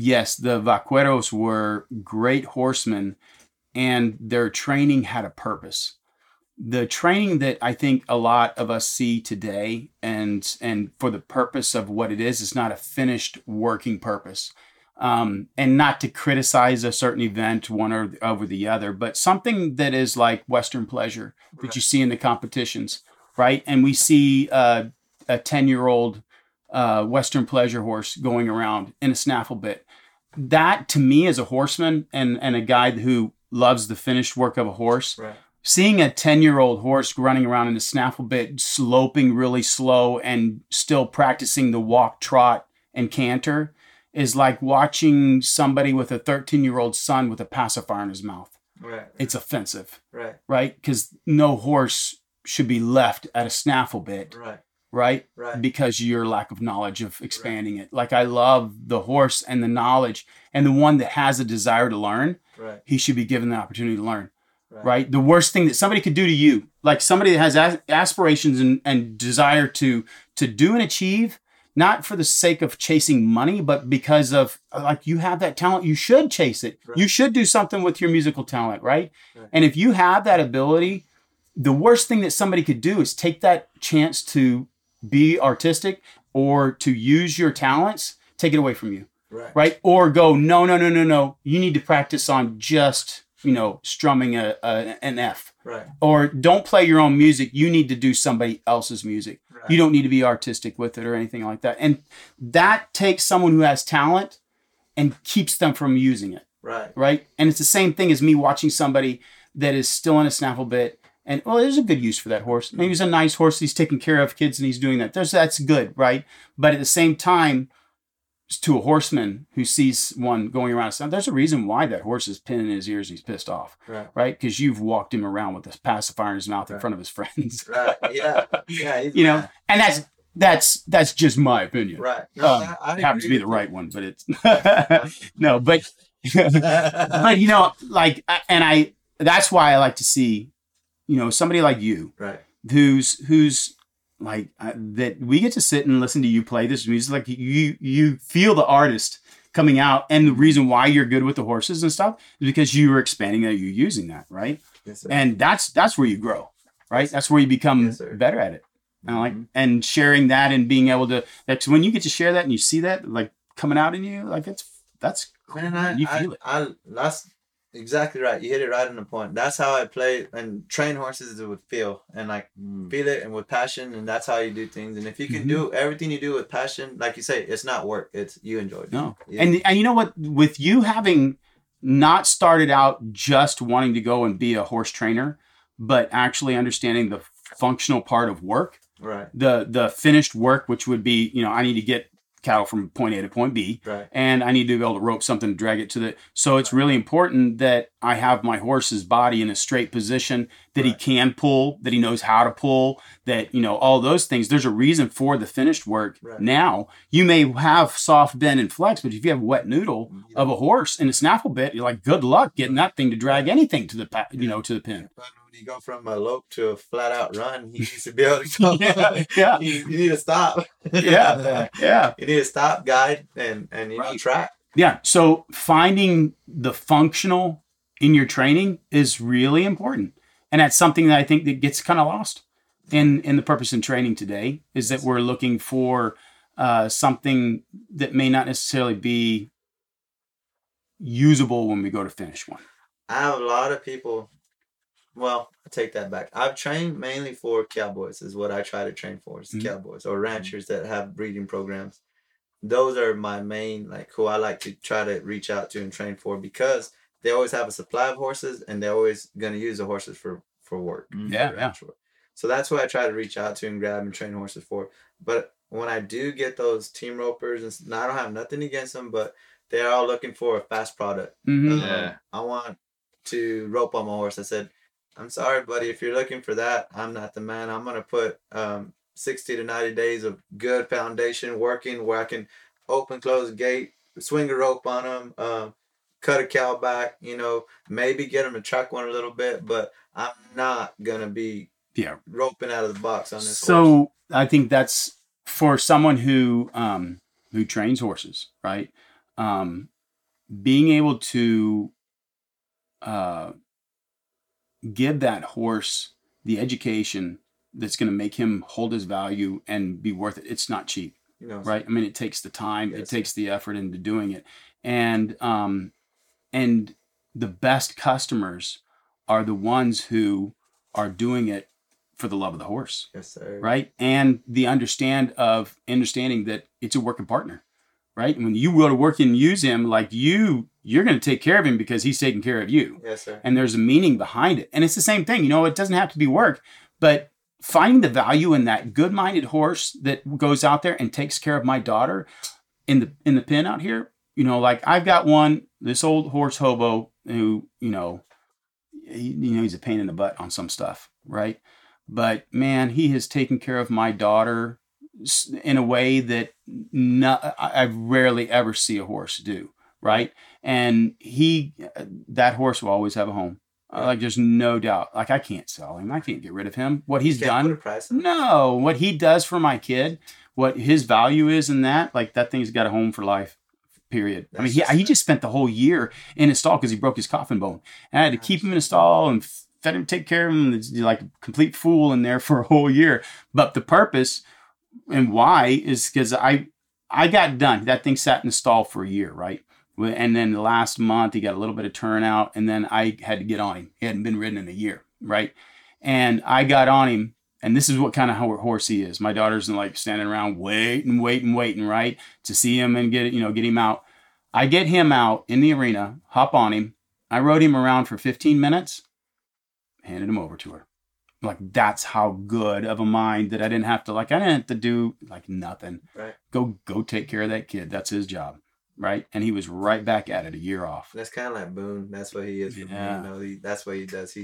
Yes, the vaqueros were great horsemen, and their training had a purpose. The training that I think a lot of us see today, and for the purpose of what it is not a finished working purpose. And not to criticize a certain event one or over the other, but something that is like Western pleasure that you see in the competitions, right? And we see a 10-year-old Western pleasure horse going around in a snaffle bit. That, to me, as a horseman and a guy who loves the finished work of a horse, seeing a 10-year-old horse running around in a snaffle bit, sloping really slow and still practicing the walk, trot, and canter, is like watching somebody with a 13-year-old son with a pacifier in his mouth. Right. It's offensive. Right? Because no horse should be left at a snaffle bit. Right? Because your lack of knowledge of expanding it. Like, I love the horse and the knowledge, and the one that has a desire to learn, he should be given the opportunity to learn. Right? The worst thing that somebody could do to you, like somebody that has aspirations and desire to do and achieve, not for the sake of chasing money, but because of, like, you have that talent, you should chase it. You should do something with your musical talent, right? And if you have that ability, the worst thing that somebody could do is take that chance to be artistic or to use your talents, take it away from you, right? Or go, no, you need to practice on just, strumming an F. Or don't play your own music. You need to do somebody else's music. You don't need to be artistic with it or anything like that. And that takes someone who has talent and keeps them from using it. Right. And it's the same thing as me watching somebody that is still in a snaffle bit. And, well, there's a good use for that horse. Maybe he's a nice horse. He's taking care of kids and he's doing that. That's good, right? But at the same time, to a horseman who sees one going around, there's a reason why that horse is pinning his ears and he's pissed off, right? Because you've walked him around with this pacifier in his mouth in front of his friends. And that's just my opinion. I happens to be the right one, but it's no, but that's why I like to see, somebody like you, who's like that, we get to sit and listen to you play this music. Like, you feel the artist coming out, and the reason why you're good with the horses and stuff is because you were expanding that, you're using that, right? Yes, sir. And that's where you grow, right? That's where you become better at it. And and sharing that and being able to, that's when you get to share that and you see that like coming out in you, like that's cool. Man, you feel it. That's exactly right. You hit it right on the point. That's how I play and train horses with feel, and like feel it and with passion, and that's how you do things. And if you can do everything you do with passion, like you say, it's not work. It's you enjoy it. No. Yeah. And you know what? With you having not started out just wanting to go and be a horse trainer, but actually understanding the functional part of work, right? The finished work, which would be, I need to get cattle from point A to point B, and I need to be able to rope something to drag it to the. So it's really important that I have my horse's body in a straight position, that he can pull, that he knows how to pull, that all those things. There's a reason for the finished work. Now you may have soft bend and flex, but if you have a wet noodle of a horse in a snaffle bit, you're like, good luck getting that thing to drag anything to the to the pin. You go from a lope to a flat out run, he needs to be able to go. You need to stop. You need to stop, guide, and track. So finding the functional in your training is really important. And that's something that I think that gets kind of lost in the purpose in training today, is that we're looking for something that may not necessarily be usable when we go to finish one. I have a lot of people. Well, I take that back. I've trained mainly for cowboys, is what I try to train for, is cowboys or ranchers that have breeding programs. Those are my main, like, who I like to try to reach out to and train for, because they always have a supply of horses and they're always going to use the horses for work. So that's who I try to reach out to and grab and train horses for. But when I do get those team ropers, and I don't have nothing against them, but they're all looking for a fast product. Mm-hmm. I want to rope on my horse. I said, I'm sorry, buddy. If you're looking for that, I'm not the man. I'm going to put 60 to 90 days of good foundation working where I can open, close the gate, swing a rope on them, cut a cow back, you know, maybe get them to track one a little bit, but I'm not going to be roping out of the box on this horse. I think that's for someone who trains horses, right? Being able to give that horse the education that's going to make him hold his value and be worth it. It's not cheap, right? I mean, it takes the time, it takes the effort into doing it. And the best customers are the ones who are doing it for the love of the horse. Yes, sir. Right. And the understanding that it's a working partner, right? And when you go to work and use him, like you're going to take care of him because he's taking care of you. Yes, sir. And there's a meaning behind it. And it's the same thing, you know, it doesn't have to be work, but finding the value in that good-minded horse that goes out there and takes care of my daughter in the pen out here. You know, like I've got one, this old horse hobo who, you know, he's a pain in the butt on some stuff. Right. But man, he has taken care of my daughter in a way that I rarely ever see a horse do. Right. And that horse will always have a home. Right. Like there's no doubt. Like I can't sell him. I can't get rid of him. What he's done. No, what he does for my kid, what his value is in that, like that thing's got a home for life. Period. That's he just spent the whole year in his stall because he broke his coffin bone. And I had to keep him in a stall and fed him, take care of him, like a complete fool in there for a whole year. But the purpose and why is because I got done. That thing sat in the stall for a year, right? And then the last month he got a little bit of turnout, and then I had to get on him. He hadn't been ridden in a year, right? And I got on him, and this is what kind of horse he is. My daughter's like standing around waiting, right? To see him and get him out. I get him out in the arena, hop on him. I rode him around for 15 minutes. Handed him over to her. Like that's how good of a mind that I didn't have to do like nothing. Right. Go take care of that kid. That's his job. Right. And he was right back at it a year off. That's kind of like Boone. That's what he is for me. You know, that's what he does.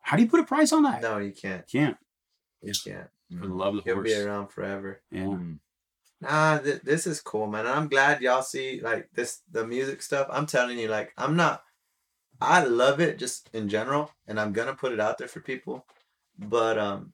How do you put a price on that? No, you can't. You can't. For the love of the horse. He'll be around forever. Yeah. Nah, this is cool, man. I'm glad y'all see like this, the music stuff. I'm telling you, like I love it just in general, and I'm gonna put it out there for people. But I'm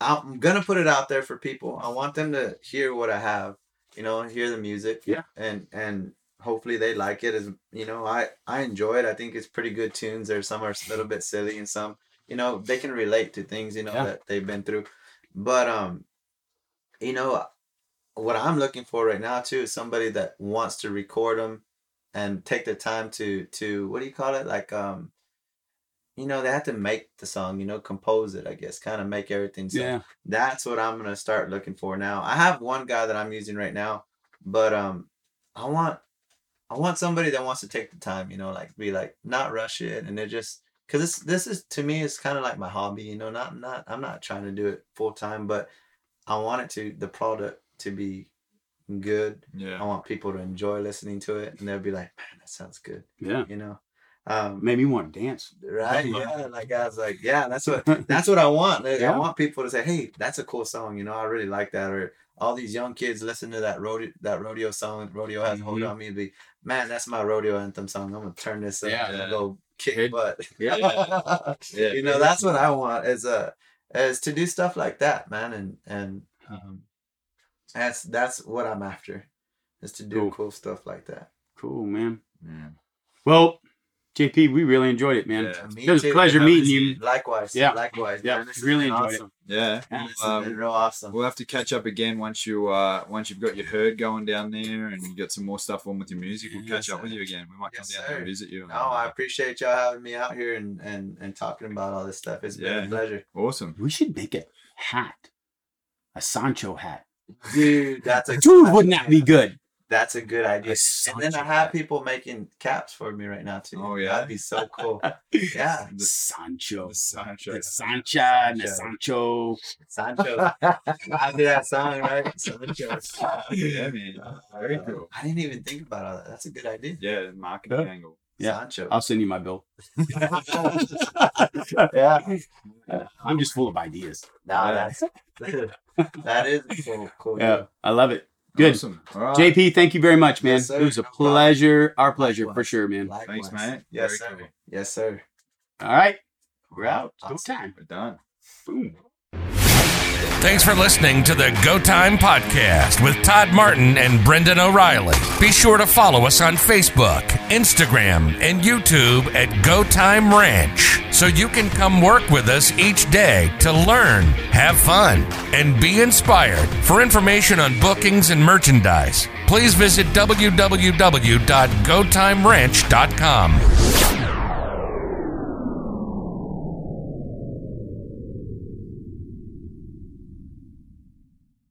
gonna put it out there for people. I want them to hear what I have, you know, hear the music. Yeah. And hopefully they like it. As you know, I enjoy it. I think it's pretty good tunes. There's some are a little bit silly and some, you know, they can relate to things, you know, that they've been through. But you know, what I'm looking for right now too is somebody that wants to record them and take the time to what do you call it? Like you know, they have to make the song, you know, compose it, I guess, kind of make everything. So that's what I'm gonna start looking for now. I have one guy that I'm using right now, but I want somebody that wants to take the time, you know, like be like not rush it, and it just. Because this is, to me, it's kind of like my hobby, you know, I'm not trying to do it full time, but I want the product to be good. Yeah. I want people to enjoy listening to it, and they'll be like, man, that sounds good. Yeah. You know, made me want to dance. Right. Yeah. It. Like, I was like, yeah, that's what I want. Like, I want people to say, hey, that's a cool song. You know, I really like that. Or all these young kids listen to that rodeo song. Rodeo Has a Hold on Me. Be, man, that's my rodeo anthem song. I'm going to turn this up and go. Kick butt. You know, that's what I want is to do stuff like that, man, and that's what I'm after, is to do cool stuff like that. Cool, man. Well, JP, we really enjoyed it, man. Yeah. It was a pleasure meeting you. Likewise. Yeah, really enjoyed it. Yeah, real awesome. We'll have to catch up again once you've got your herd going down there and you got some more stuff on with your music. We'll catch up with you again. We might come down there and visit you. Oh, I appreciate y'all having me out here and talking about all this stuff. It's been a pleasure. Awesome. We should make a hat, a Sancho hat, dude. Wouldn't that be good? That's a good idea. And then I have people making caps for me right now too. Oh yeah, that'd be so cool. Yeah, the Sancho. I did that song right. Sancho. Yeah, man. Very cool. I didn't even think about all that. That's a good idea. Yeah, marketing angle. Yeah, Sancho. I'll send you my bill. Yeah, I'm just full of ideas. No, that is cool. Yeah, deal. I love it. Good. Awesome. Right. JP, thank you very much, man. Yes, it was a pleasure. Our pleasure. Likewise. For sure, man. Likewise. Thanks, man. Yes, very sir. Cool. Yes, sir. All right. We're out. Awesome. Go time. We're done. Boom. Thanks for listening to the Go Time Podcast with Todd Martin and Brendan O'Reilly. Be sure to follow us on Facebook, Instagram, and YouTube at Go Time Ranch so you can come work with us each day to learn, have fun, and be inspired. For information on bookings and merchandise, please visit www.gotimeranch.com.